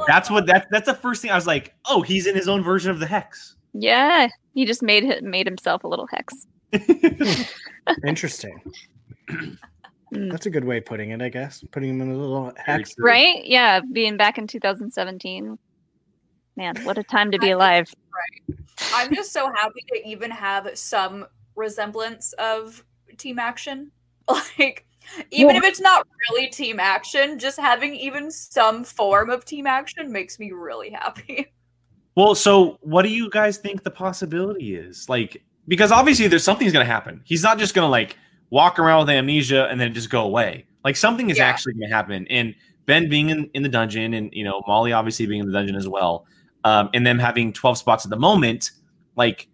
that's what that's that's the first thing I was like, oh, he's in his own version of the Hex. Yeah, he just made made himself a little Hex. Interesting. That's a good way of putting it, I guess. Putting him in a little Hex. Right? Yeah, being back in two thousand seventeen. Man, what a time to be alive. Right. I'm just so happy to even have some resemblance of team action. Like, even yeah. if it's not really team action, just having even some form of team action makes me really happy. Well, so what do you guys think the possibility is? Like, because obviously there's something's going to happen. He's not just going to, like, walk around with amnesia and then just go away. Like something is yeah. actually going to happen. And Ben being in, in the dungeon and, you know, Molly obviously being in the dungeon as well. Um, and them having twelve spots at the moment. Like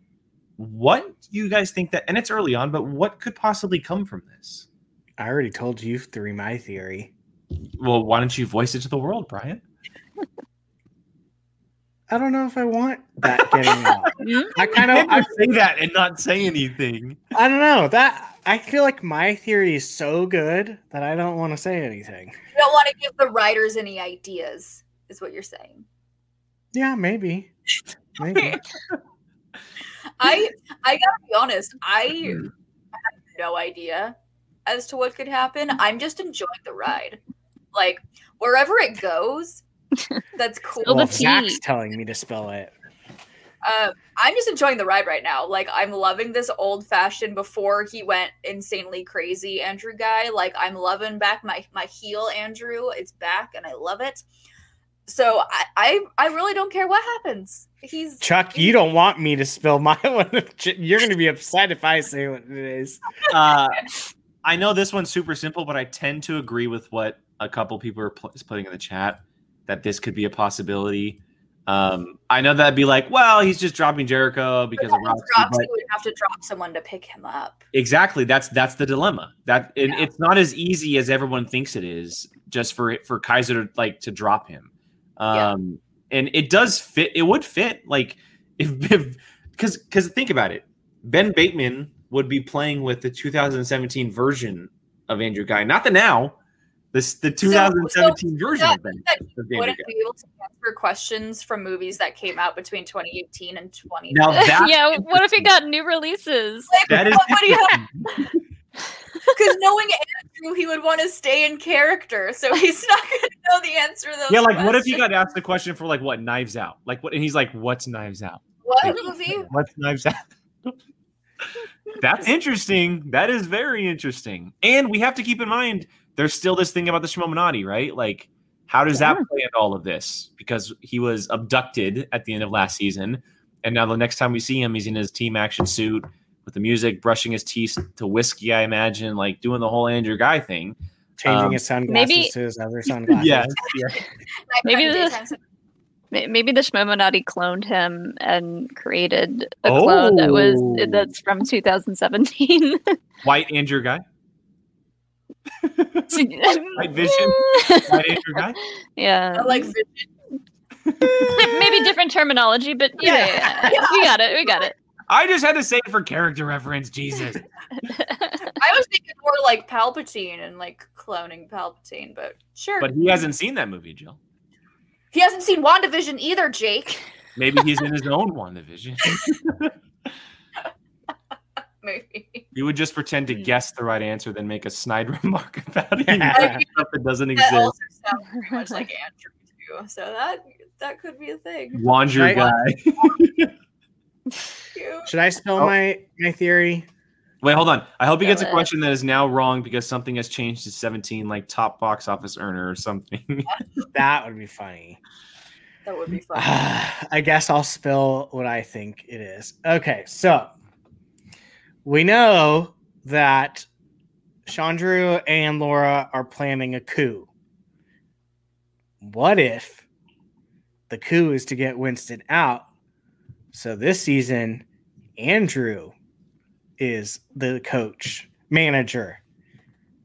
what do you guys think that, and it's early on, but what could possibly come from this? I already told you three, my theory. Well, why don't you voice it to the world, Brian? I don't know if I want that getting out. I kind of I say that and not say anything. I don't know that. I feel like my theory is so good that I don't want to say anything. You don't want to give the writers any ideas, is what you're saying. Yeah, maybe. Maybe. I I gotta be honest. I have no idea as to what could happen. I'm just enjoying the ride. Like wherever it goes. That's cool. Well, Zach's telling me to spell it. Uh, I'm just enjoying the ride right now. Like, I'm loving this old-fashioned before he went insanely crazy Andrew Guy. Like, I'm loving back my, my heel Andrew. It's back, and I love it. So I, I, I really don't care what happens. He's Chuck, he's, you don't want me to spell my one. You're going to be upset if I say what it is. Uh, I know this one's super simple, but I tend to agree with what a couple people are pl- putting in the chat. That this could be a possibility. Um, I know that'd be like, well, he's just dropping Jericho because of Roxy. Drops, he would have to drop someone to pick him up. Exactly. That's that's the dilemma. That yeah. it, it's not as easy as everyone thinks it is. Just for for Kaiser to like to drop him. Um, yeah. And it does fit. It would fit. Like, if, if because because think about it. Ben Bateman would be playing with the two thousand seventeen version of Andrew Guy. Not the now. This the two thousand seventeen so, so version that, of Ben. That of wouldn't Guy. Be able to answer questions from movies that came out between twenty eighteen and twenty. Now yeah, what if he got new releases? Like, that is because knowing Andrew, he would want to stay in character, so he's not going to know the answer to those Yeah, like questions. What if he got asked the question for like what Knives Out? Like what? And he's like, "What's Knives Out? What like, movie? What's Knives Out?" That's interesting. That is very interesting. And we have to keep in mind there's still this thing about the Shmoedown, right? Like, how does yeah. that play into all of this? Because he was abducted at the end of last season, and now the next time we see him, he's in his team action suit with the music, brushing his teeth to whiskey, I imagine, like doing the whole Andrew Guy thing. Changing um, his sunglasses maybe, to his other sunglasses. Yeah. yeah. maybe, the, maybe the Shmoedown cloned him and created a oh. clone that was that's from two thousand seventeen. White Andrew Guy? White Vision? White Andrew Guy? Yeah. I like Vision. Maybe different terminology, but yeah, yeah. yeah. we got it. We got it. I just had to say it for character reference, Jesus. I was thinking more like Palpatine and like cloning Palpatine, but sure. But he hasn't seen that movie, Jill. He hasn't seen WandaVision either, Jake. Maybe he's in his own WandaVision. Maybe. You would just pretend to guess the right answer, then make a snide remark about it. Yeah. Stuff that doesn't exist. That also sounds pretty much like Andrew, too. So that that could be a thing. Wander guy. Should I spell oh. my, my theory? Wait, hold on. I hope he gets a question that is now wrong because something has changed to seventeen, like top box office earner or something. That would be funny. That would be funny. Uh, I guess I'll spell what I think it is. Okay, so we know that Chandru and Laura are planning a coup. What if the coup is to get Winston out? So this season, Andrew is the coach, manager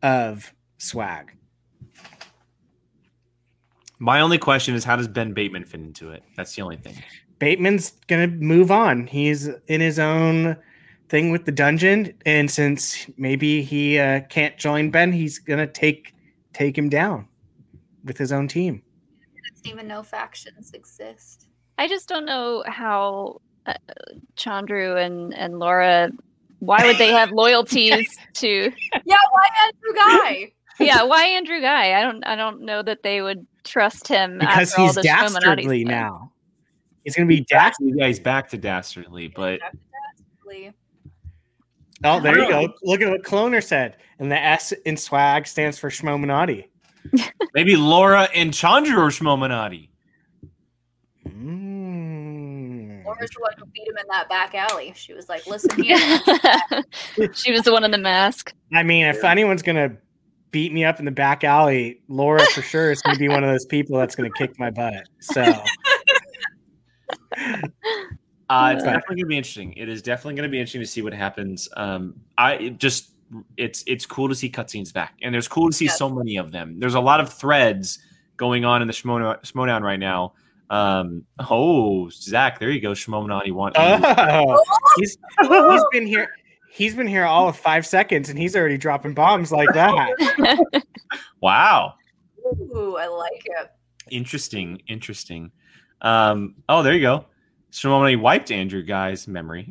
of Swag. My only question is, how does Ben Bateman fit into it? That's the only thing. Bateman's going to move on. He's in his own thing with the dungeon. And since maybe he uh, can't join Ben, he's going to take take him down with his own team. He doesn't even know factions exist. I just don't know how uh, Chandru and, and Laura, why would they have loyalties to? Yeah, why Andrew Guy? Yeah, why Andrew Guy? I don't I don't know that they would trust him. Because after he's all this dastardly now. He's going to be dastardly. Yeah, he's back to dastardly. But back to dastardly. Oh, there you go. Look at what Cloner said. And the S in Swag stands for Shmoedown. Maybe Laura and Chandru are Shmoedown. Laura's the one who beat him in that back alley. She was like, listen here. She was the one in the mask. I mean, if anyone's going to beat me up in the back alley, Laura for sure is going to be one of those people that's going to kick my butt. So uh, it's definitely going to be interesting. It is definitely going to be interesting to see what happens. Um, I it just it's it's cool to see cutscenes back. And there's cool to see yes. so many of them. There's a lot of threads going on in the Shmoedown right now. Um. Oh, Zach, there you go. Shmoedown, you want? Oh, he's, he's been here. He's been here all of five seconds, and he's already dropping bombs like that. Wow. Ooh, I like it. Interesting. Interesting. Um. Oh, there you go. Shmoedown wiped Andrew Guy's memory.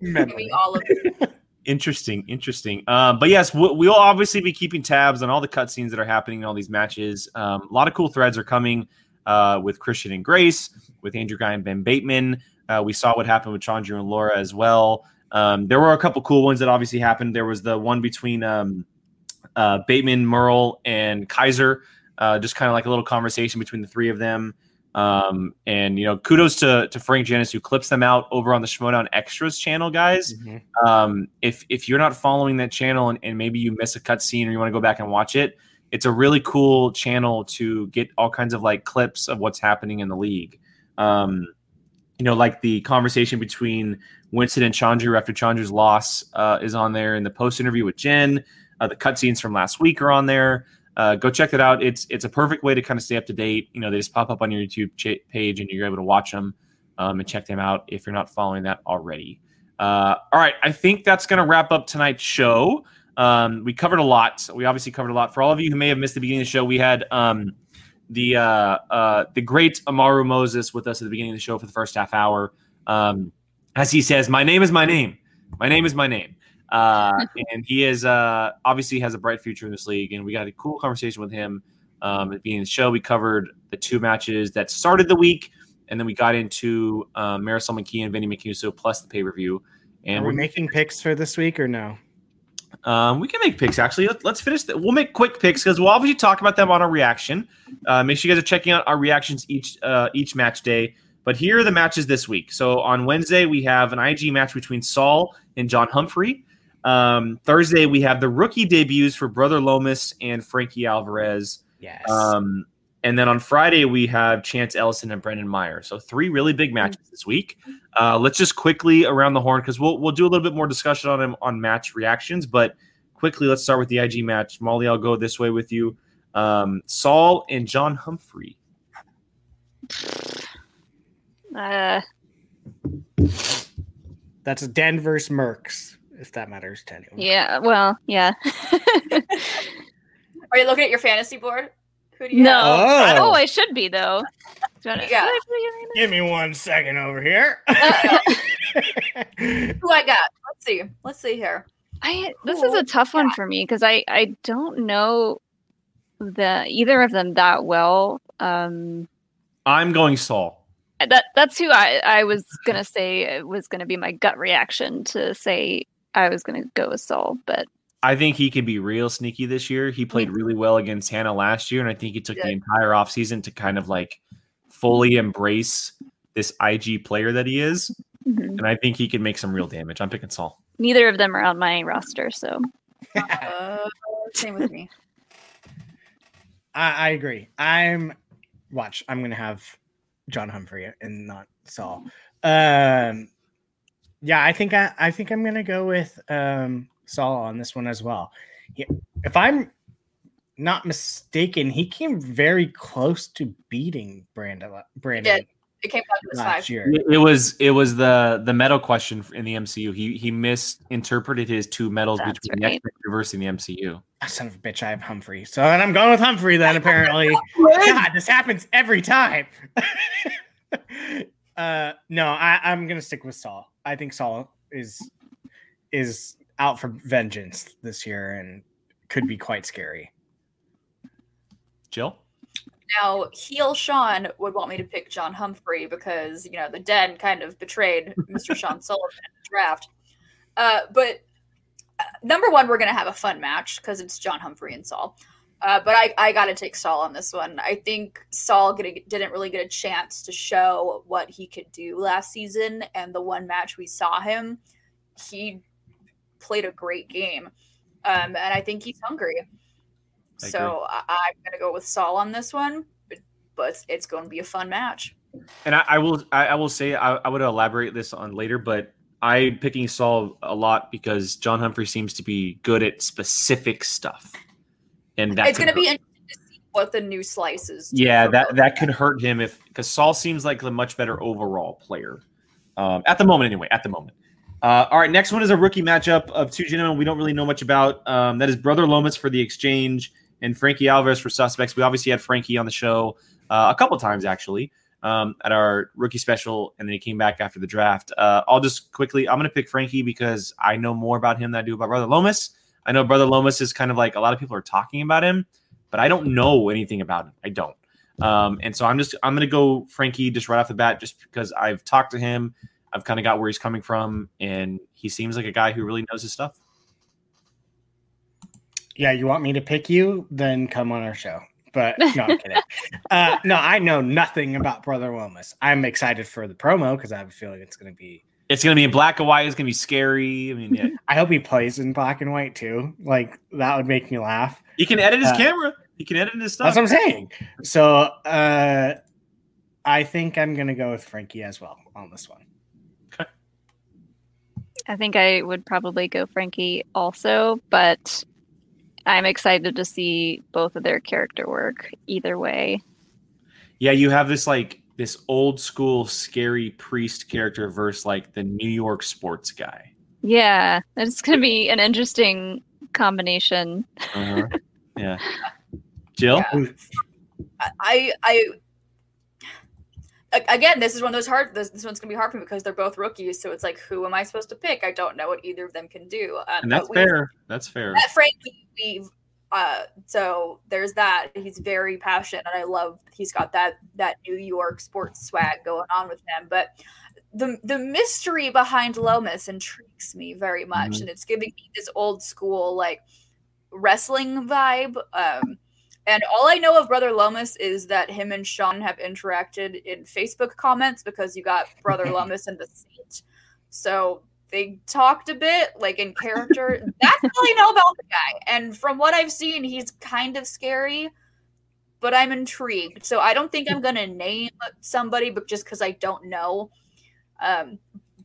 memory. All of it. Interesting, interesting. Um, but yes, we'll, we'll obviously be keeping tabs on all the cutscenes that are happening in all these matches. Um, a lot of cool threads are coming uh, with Christian and Grace, with Andrew Guy and Ben Bateman. Uh, we saw what happened with Chandru and Laura as well. Um, there were a couple cool ones that obviously happened. There was the one between um, uh, Bateman, Murrell, and Kaiser. Uh, just kind of like a little conversation between the three of them. Um, and, you know, kudos to, to Frank Janis, who clips them out over on the Shmoedown Extras channel, guys. Mm-hmm. Um, if, if you're not following that channel and, and maybe you miss a cutscene or you want to go back and watch it, it's a really cool channel to get all kinds of like clips of what's happening in the league. Um, you know, like the conversation between Winston and Chandru after Chandru's loss, uh, is on there, and the post interview with Jen, uh, the cutscenes from last week are on there. Uh, go check it out. It's it's a perfect way to kind of stay up to date. You know, they just pop up on your YouTube ch- page, and you're able to watch them um, and check them out if you're not following that already. Uh, all right, I think that's going to wrap up tonight's show. Um, we covered a lot. We obviously covered a lot. For all of you who may have missed the beginning of the show, we had um, the uh, uh, the great Amarú Moses with us at the beginning of the show for the first half hour. Um, as he says, my name is my name. My name is my name. Uh, and he is uh, obviously has a bright future in this league. And we got a cool conversation with him um, at the beginning of the show. We covered the two matches that started the week. And then we got into uh, Marisol McKee and Vinny Mancuso plus the pay-per-view. And Are we we're making picks for this week or no? Um, we can make picks, actually. Let, let's finish. The, we'll make quick picks because we'll obviously talk about them on our reaction. Uh, make sure you guys are checking out our reactions each uh, each match day. But here are the matches this week. So on Wednesday, we have an I G match between Saul and John Humphrey. Um, Thursday, we have the rookie debuts for Brother Lomas and Frankie Alvarez. Yes. Um, and then on Friday, we have Chance Ellison and Brendan Meyer. So three really big matches this week. Uh, let's just quickly around the horn because we'll we'll do a little bit more discussion on them on match reactions. But quickly, let's start with the I G match. Molly, I'll go this way with you. Um, Saul and John Humphrey. Uh, That's Denver's Mercs, if that matters to anyone. Yeah, well, yeah. Are you looking at your fantasy board? Who do you no. have? Oh. oh, I should be, though. Do you want to yeah. Give me one second over here. Uh, who I got? Let's see. Let's see here. I cool. This is a tough one yeah. for me because I, I don't know the either of them that well. Um, I'm going Saul. That that's who I, I was gonna say it was gonna be my gut reaction to say I was gonna go with Saul, but I think he can be real sneaky this year. He played really well against Hannah last year, and I think he took yeah. the entire offseason to kind of like fully embrace this I G player that he is. Mm-hmm. And I think he can make some real damage. I'm picking Saul. Neither of them are on my roster, so uh, same with me. I, I agree. I'm watch, I'm gonna have John Humphrey and not Saul. Um, yeah, I think I, I think I'm gonna go with um, Saul on this one as well. He, if I'm not mistaken, he came very close to beating Brandon. Brandon yeah, it came down to the last five. Year. It was it was the the medal question in the M C U. He he misinterpreted his two medals That's between right. the universe and the M C U. Oh, son of a bitch, I have Humphrey. So then I'm going with Humphrey then, apparently. God, this happens every time. uh, no, I, I'm going to stick with Saul. I think Saul is is out for vengeance this year and could be quite scary. Jill? Now, heel Sean would want me to pick John Humphrey because, you know, the Den kind of betrayed Mister Sean Sullivan in the draft. Uh, but... Number one, we're going to have a fun match because it's John Humphrey and Saul. Uh, but I, I got to take Saul on this one. I think Saul get, didn't really get a chance to show what he could do last season. And the one match we saw him, he played a great game. Um, and I think he's hungry. I so I, I'm going to go with Saul on this one. But, but it's going to be a fun match. And I, I will I, I will say, I, I would elaborate this on later, but I'm picking Saul a lot because John Humphrey seems to be good at specific stuff. And that's It's going to be interesting to see what the new slices do. Yeah, that, that could hurt him if because Saul seems like the much better overall player. Um, at the moment, anyway, at the moment. Uh, all right, next one is a rookie matchup of two gentlemen we don't really know much about. Um, that is Brother Lomas for the Exchange and Frankie Alvarez for Suspects. We obviously had Frankie on the show uh, a couple times, actually. Um, at our rookie special, and then he came back after the draft. Uh, I'll just quickly, I'm going to pick Frankie because I know more about him than I do about Brother Lomas. I know Brother Lomas is kind of like a lot of people are talking about him, but I don't know anything about him. I don't. Um, and so I'm just, I'm going to go Frankie just right off the bat just because I've talked to him. I've kind of got where he's coming from, and he seems like a guy who really knows his stuff. Yeah, you want me to pick you? Then come on our show. But no, I'm kidding. Uh, no, I know nothing about Brother Lomas. I'm excited for the promo because I have a feeling it's going to be. It's going to be in black and white. It's going to be scary. I mean, yeah. I hope he plays in black and white too. Like that would make me laugh. He can edit his uh, camera. He can edit his stuff. That's what I'm saying. So uh, I think I'm going to go with Frankie as well on this one. Okay. I think I would probably go Frankie also, but I'm excited to see both of their character work either way. Yeah, you have this like this old school scary priest character versus like the New York sports guy. Yeah, it's going to be an interesting combination. Uh-huh. Yeah. Jill? Yeah. I, I, again, this is one of those hard, this, this one's going to be hard for me because they're both rookies. So it's like, who am I supposed to pick? I don't know what either of them can do. Um, and that's we, fair. That's fair. That frankly, we've, Uh, so there's that. He's very passionate, and I love he's got that that New York sports swag going on with him. But the the mystery behind Lomas intrigues me very much, mm-hmm. and it's giving me this old school like wrestling vibe. Um, and all I know of Brother Lomas is that him and Sean have interacted in Facebook comments because you got Brother Lomas in the seat, so. They talked a bit, like, in character. That's all I know about the guy. And from what I've seen, he's kind of scary, but I'm intrigued. So I don't think I'm going to name somebody, but just because I don't know. Um,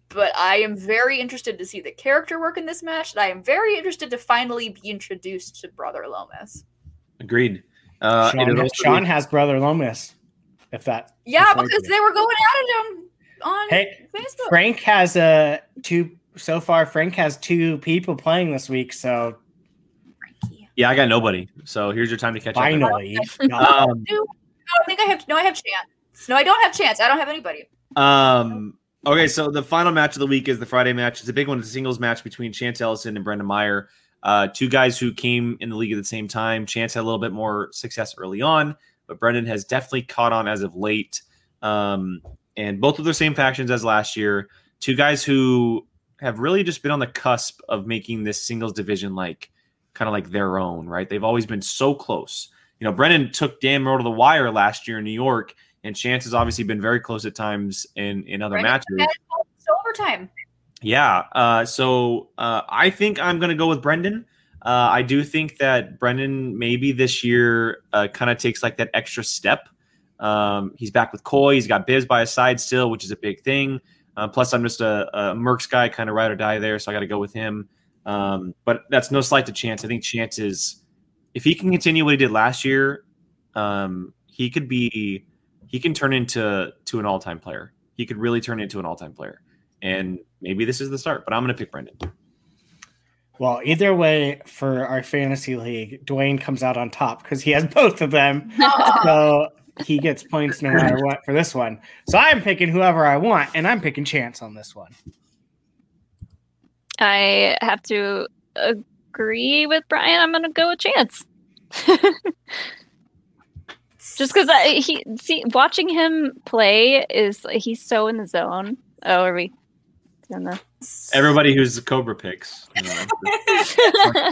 but I am very interested to see the character work in this match, and I am very interested to finally be introduced to Brother Lomas. Agreed. Uh, Sean, has, Sean be- has Brother Lomas, if that... Yeah, because they were going at him. On hey, Facebook. Frank has a two so far. Frank has two people playing this week. So, Frankie. Yeah, I got nobody. So here's your time to catch Finally. Up. Finally, um, I don't think I have. No, I have Chance. No, I don't have Chance. I don't have anybody. Um. Okay, so the final match of the week is the Friday match. It's a big one. It's a singles match between Chance Ellison and Brenda Meyer, uh, two guys who came in the league at the same time. Chance had a little bit more success early on, but Brendan has definitely caught on as of late. Um. And both of their same factions as last year, two guys who have really just been on the cusp of making this singles division like kind of like their own, right? They've always been so close. You know, Brennan took Dan Murrell to the wire last year in New York, and Chance has obviously been very close at times in, in other Brennan matches. It's overtime. Yeah. Uh, so uh, I think I'm going to go with Brendan. Uh, I do think that Brendan maybe this year uh, kind of takes like that extra step. Um, he's back with Coy. He's got Biz by his side still, which is a big thing. Uh, plus, I'm just a, a Mercs guy, kind of ride or die there, so I got to go with him. Um, but that's no slight to Chance. I think Chance is, if he can continue what he did last year, um, he could be, he can turn into to an all time player. He could really turn into an all time player, and maybe this is the start. But I'm going to pick Brendan. Well, either way, for our fantasy league, Dwayne comes out on top because he has both of them. So. He gets points no matter what for this one. So I'm picking whoever I want, and I'm picking Chance on this one. I have to agree with Brian. I'm going to go with Chance. Just because he see watching him play is he's so in the zone. Oh, are we? The... Everybody who's the Cobra picks. You know,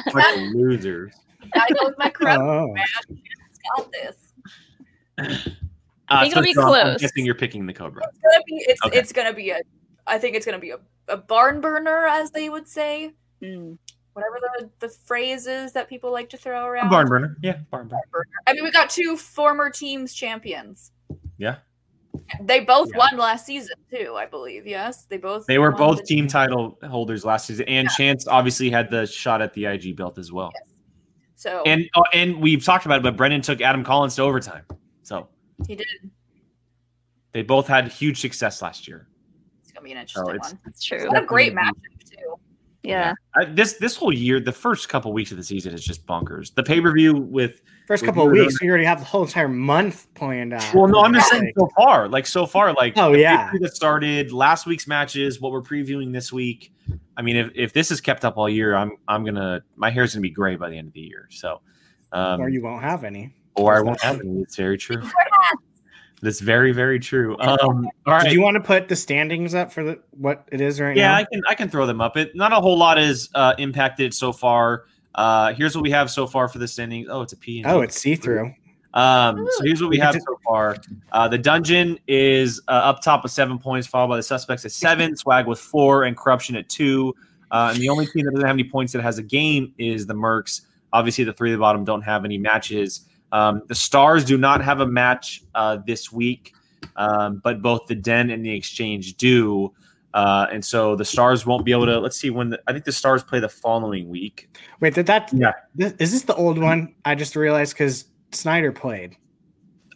like, like losers. I go with my Corruption. Oh. Man, got this. Uh, I think so it'll be John, close. I'm guessing you're picking the Cobra. It's gonna be. It's, okay. it's gonna be a. I think it's gonna be a, a barn burner, as they would say. Mm. Whatever the, the phrase is that people like to throw around. A barn burner, yeah, barn burner. I mean, we got two former teams champions. Yeah. They both yeah. won last season too, I believe. Yes, they both. They were both the team, team title holders last season, and yeah. Chance obviously had the shot at the I G belt as well. Yes. So and oh, and we've talked about it, but Brendan took Adam Collins to overtime. So he did. They both had huge success last year. It's gonna be an interesting oh, it's, one. That's true. What a great matchup too. Yeah. yeah. I, this this whole year, the first couple weeks of the season is just bonkers. The pay per view with first with couple of weeks, you already have the whole entire month planned out. Well, no, I'm just saying so far, like so far, like oh the yeah, that started last week's matches. What we're previewing this week. I mean, if, if this is kept up all year, I'm I'm gonna my hair's gonna be gray by the end of the year. So, um, or you won't have any. Or I won't have any. It's very true. That's very, very true. Um, all right. Do you want to put the standings up for the, what it is right yeah, now? Yeah, I can I can throw them up. It not a whole lot is uh, impacted so far. Uh, here's what we have so far for the standings. Oh, it's a P. Oh, it's see-through. Um, so here's what we have so far. Uh, the Dungeon is uh, up top with seven points, followed by the Suspects at seven, Swag with four, and Corruption at two. Uh, and the only team that doesn't have any points that has a game is the Mercs. Obviously, the three at the bottom don't have any matches. Um, the Stars do not have a match uh, this week, um, but both the Den and the Exchange do. Uh, and so the Stars won't be able to. Let's see when the, I think the Stars play the following week. Wait, did that? Yeah. This, is this the old one? I just realized because Sneider played.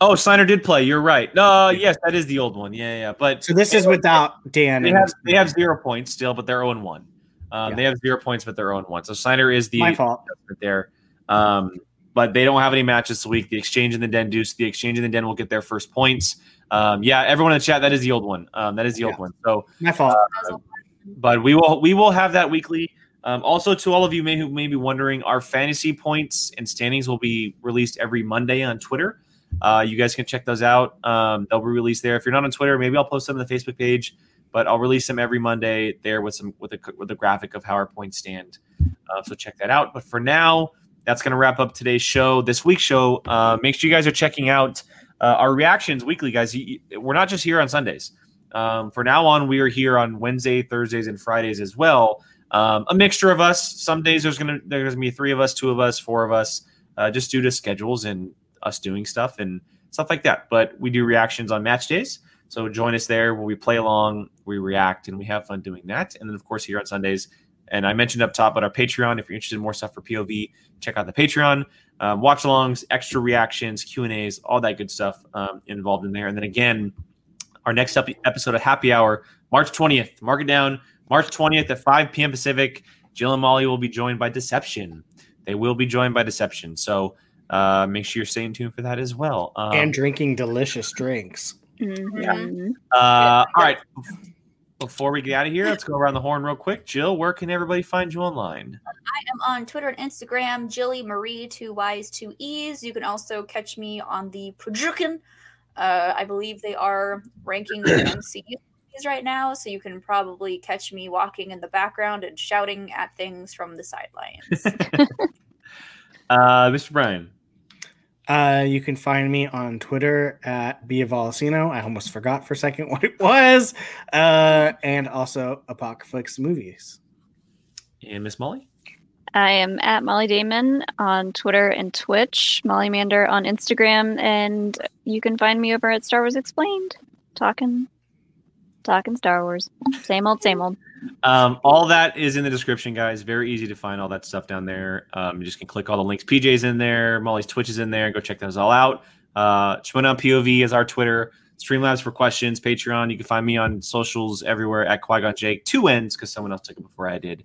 Oh, Sneider did play. You're right. No, uh, yes, that is the old one. Yeah, yeah. But so this is know, without Dan. They have, they have zero points still, but they're zero and one. Um, yeah. They have zero points, but they're zero and one. So Sneider is the my fault there. Um, but they don't have any matches this week. The Exchange and the Den do. So the Exchange and the Den will get their first points. Um, yeah, everyone in the chat, that is the old one. Um, that is the old yeah. one. So my fault. Uh, but we will we will have that weekly. Um, also, to all of you may, who may be wondering, our fantasy points and standings will be released every Monday on Twitter. Uh, you guys can check those out. Um, they'll be released there. If you're not on Twitter, maybe I'll post them on the Facebook page, but I'll release them every Monday there with some with a with a graphic of how our points stand. Uh, so check that out. But for now, that's going to wrap up today's show, this week's show. Uh, make sure you guys are checking out uh, our reactions weekly, guys. You, you, we're not just here on Sundays. Um, for now on, we are here on Wednesday, Thursdays, and Fridays as well. Um, a mixture of us. Some days there's going to there's gonna be three of us, two of us, four of us, uh, just due to schedules and us doing stuff and stuff like that. But we do reactions on match days. So join us there where we play along, we react, and we have fun doing that. And then, of course, here on Sundays. And I mentioned up top on our Patreon, if you're interested in more stuff for P O V, check out the Patreon. Um, watch-alongs, extra reactions, Q and A's, all that good stuff um, involved in there. And then, again, our next ep- episode of Happy Hour, March twentieth. Mark it down. March twentieth at five p.m. Pacific. Jill and Molly will be joined by Deception. They will be joined by Deception. So Uh, make sure you're staying tuned for that as well. Um, and drinking delicious drinks. Mm-hmm. Yeah. Uh, all right. Before we get out of here, let's go around the horn real quick. Jill, where can everybody find you online? I am on Twitter and Instagram, Jilly Marie, two Y's, two E's. You can also catch me on the Projukin. Uh, I believe they are ranking the M C U right now, so you can probably catch me walking in the background and shouting at things from the sidelines. uh, Mister Brian. Uh, you can find me on Twitter at Biavalicino. I almost forgot for a second what it was. Uh, and also Apocalypse Movies. And Miss Molly? I am at Molly Damon on Twitter and Twitch. Molly Mander on Instagram. And you can find me over at Star Wars Explained. Talking, talking Star Wars. Same old, same old. Um, all that is in the description, guys. Very easy to find all that stuff down there. Um, you just can click all the links. P J's in there. Molly's Twitch is in there. Go check those all out. Uh, Shmoedown P O V is our Twitter. Streamlabs for questions. Patreon. You can find me on socials everywhere at Qui-Gon Jake. Two ends because someone else took it before I did.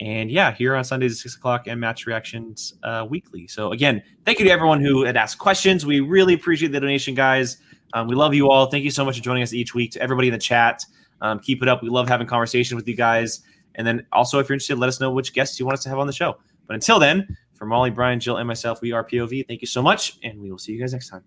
And yeah, here on Sundays at six o'clock and match reactions uh, weekly. So again, thank you to everyone who had asked questions. We really appreciate the donation, guys. Um, we love you all. Thank you so much for joining us each week. To everybody in the chat. Um, keep it up. We love having conversations with you guys. And then also, if you're interested, let us know which guests you want us to have on the show. But until then, for Molly, Brian, Jill, and myself, we are P O V. Thank you so much, and we will see you guys next time.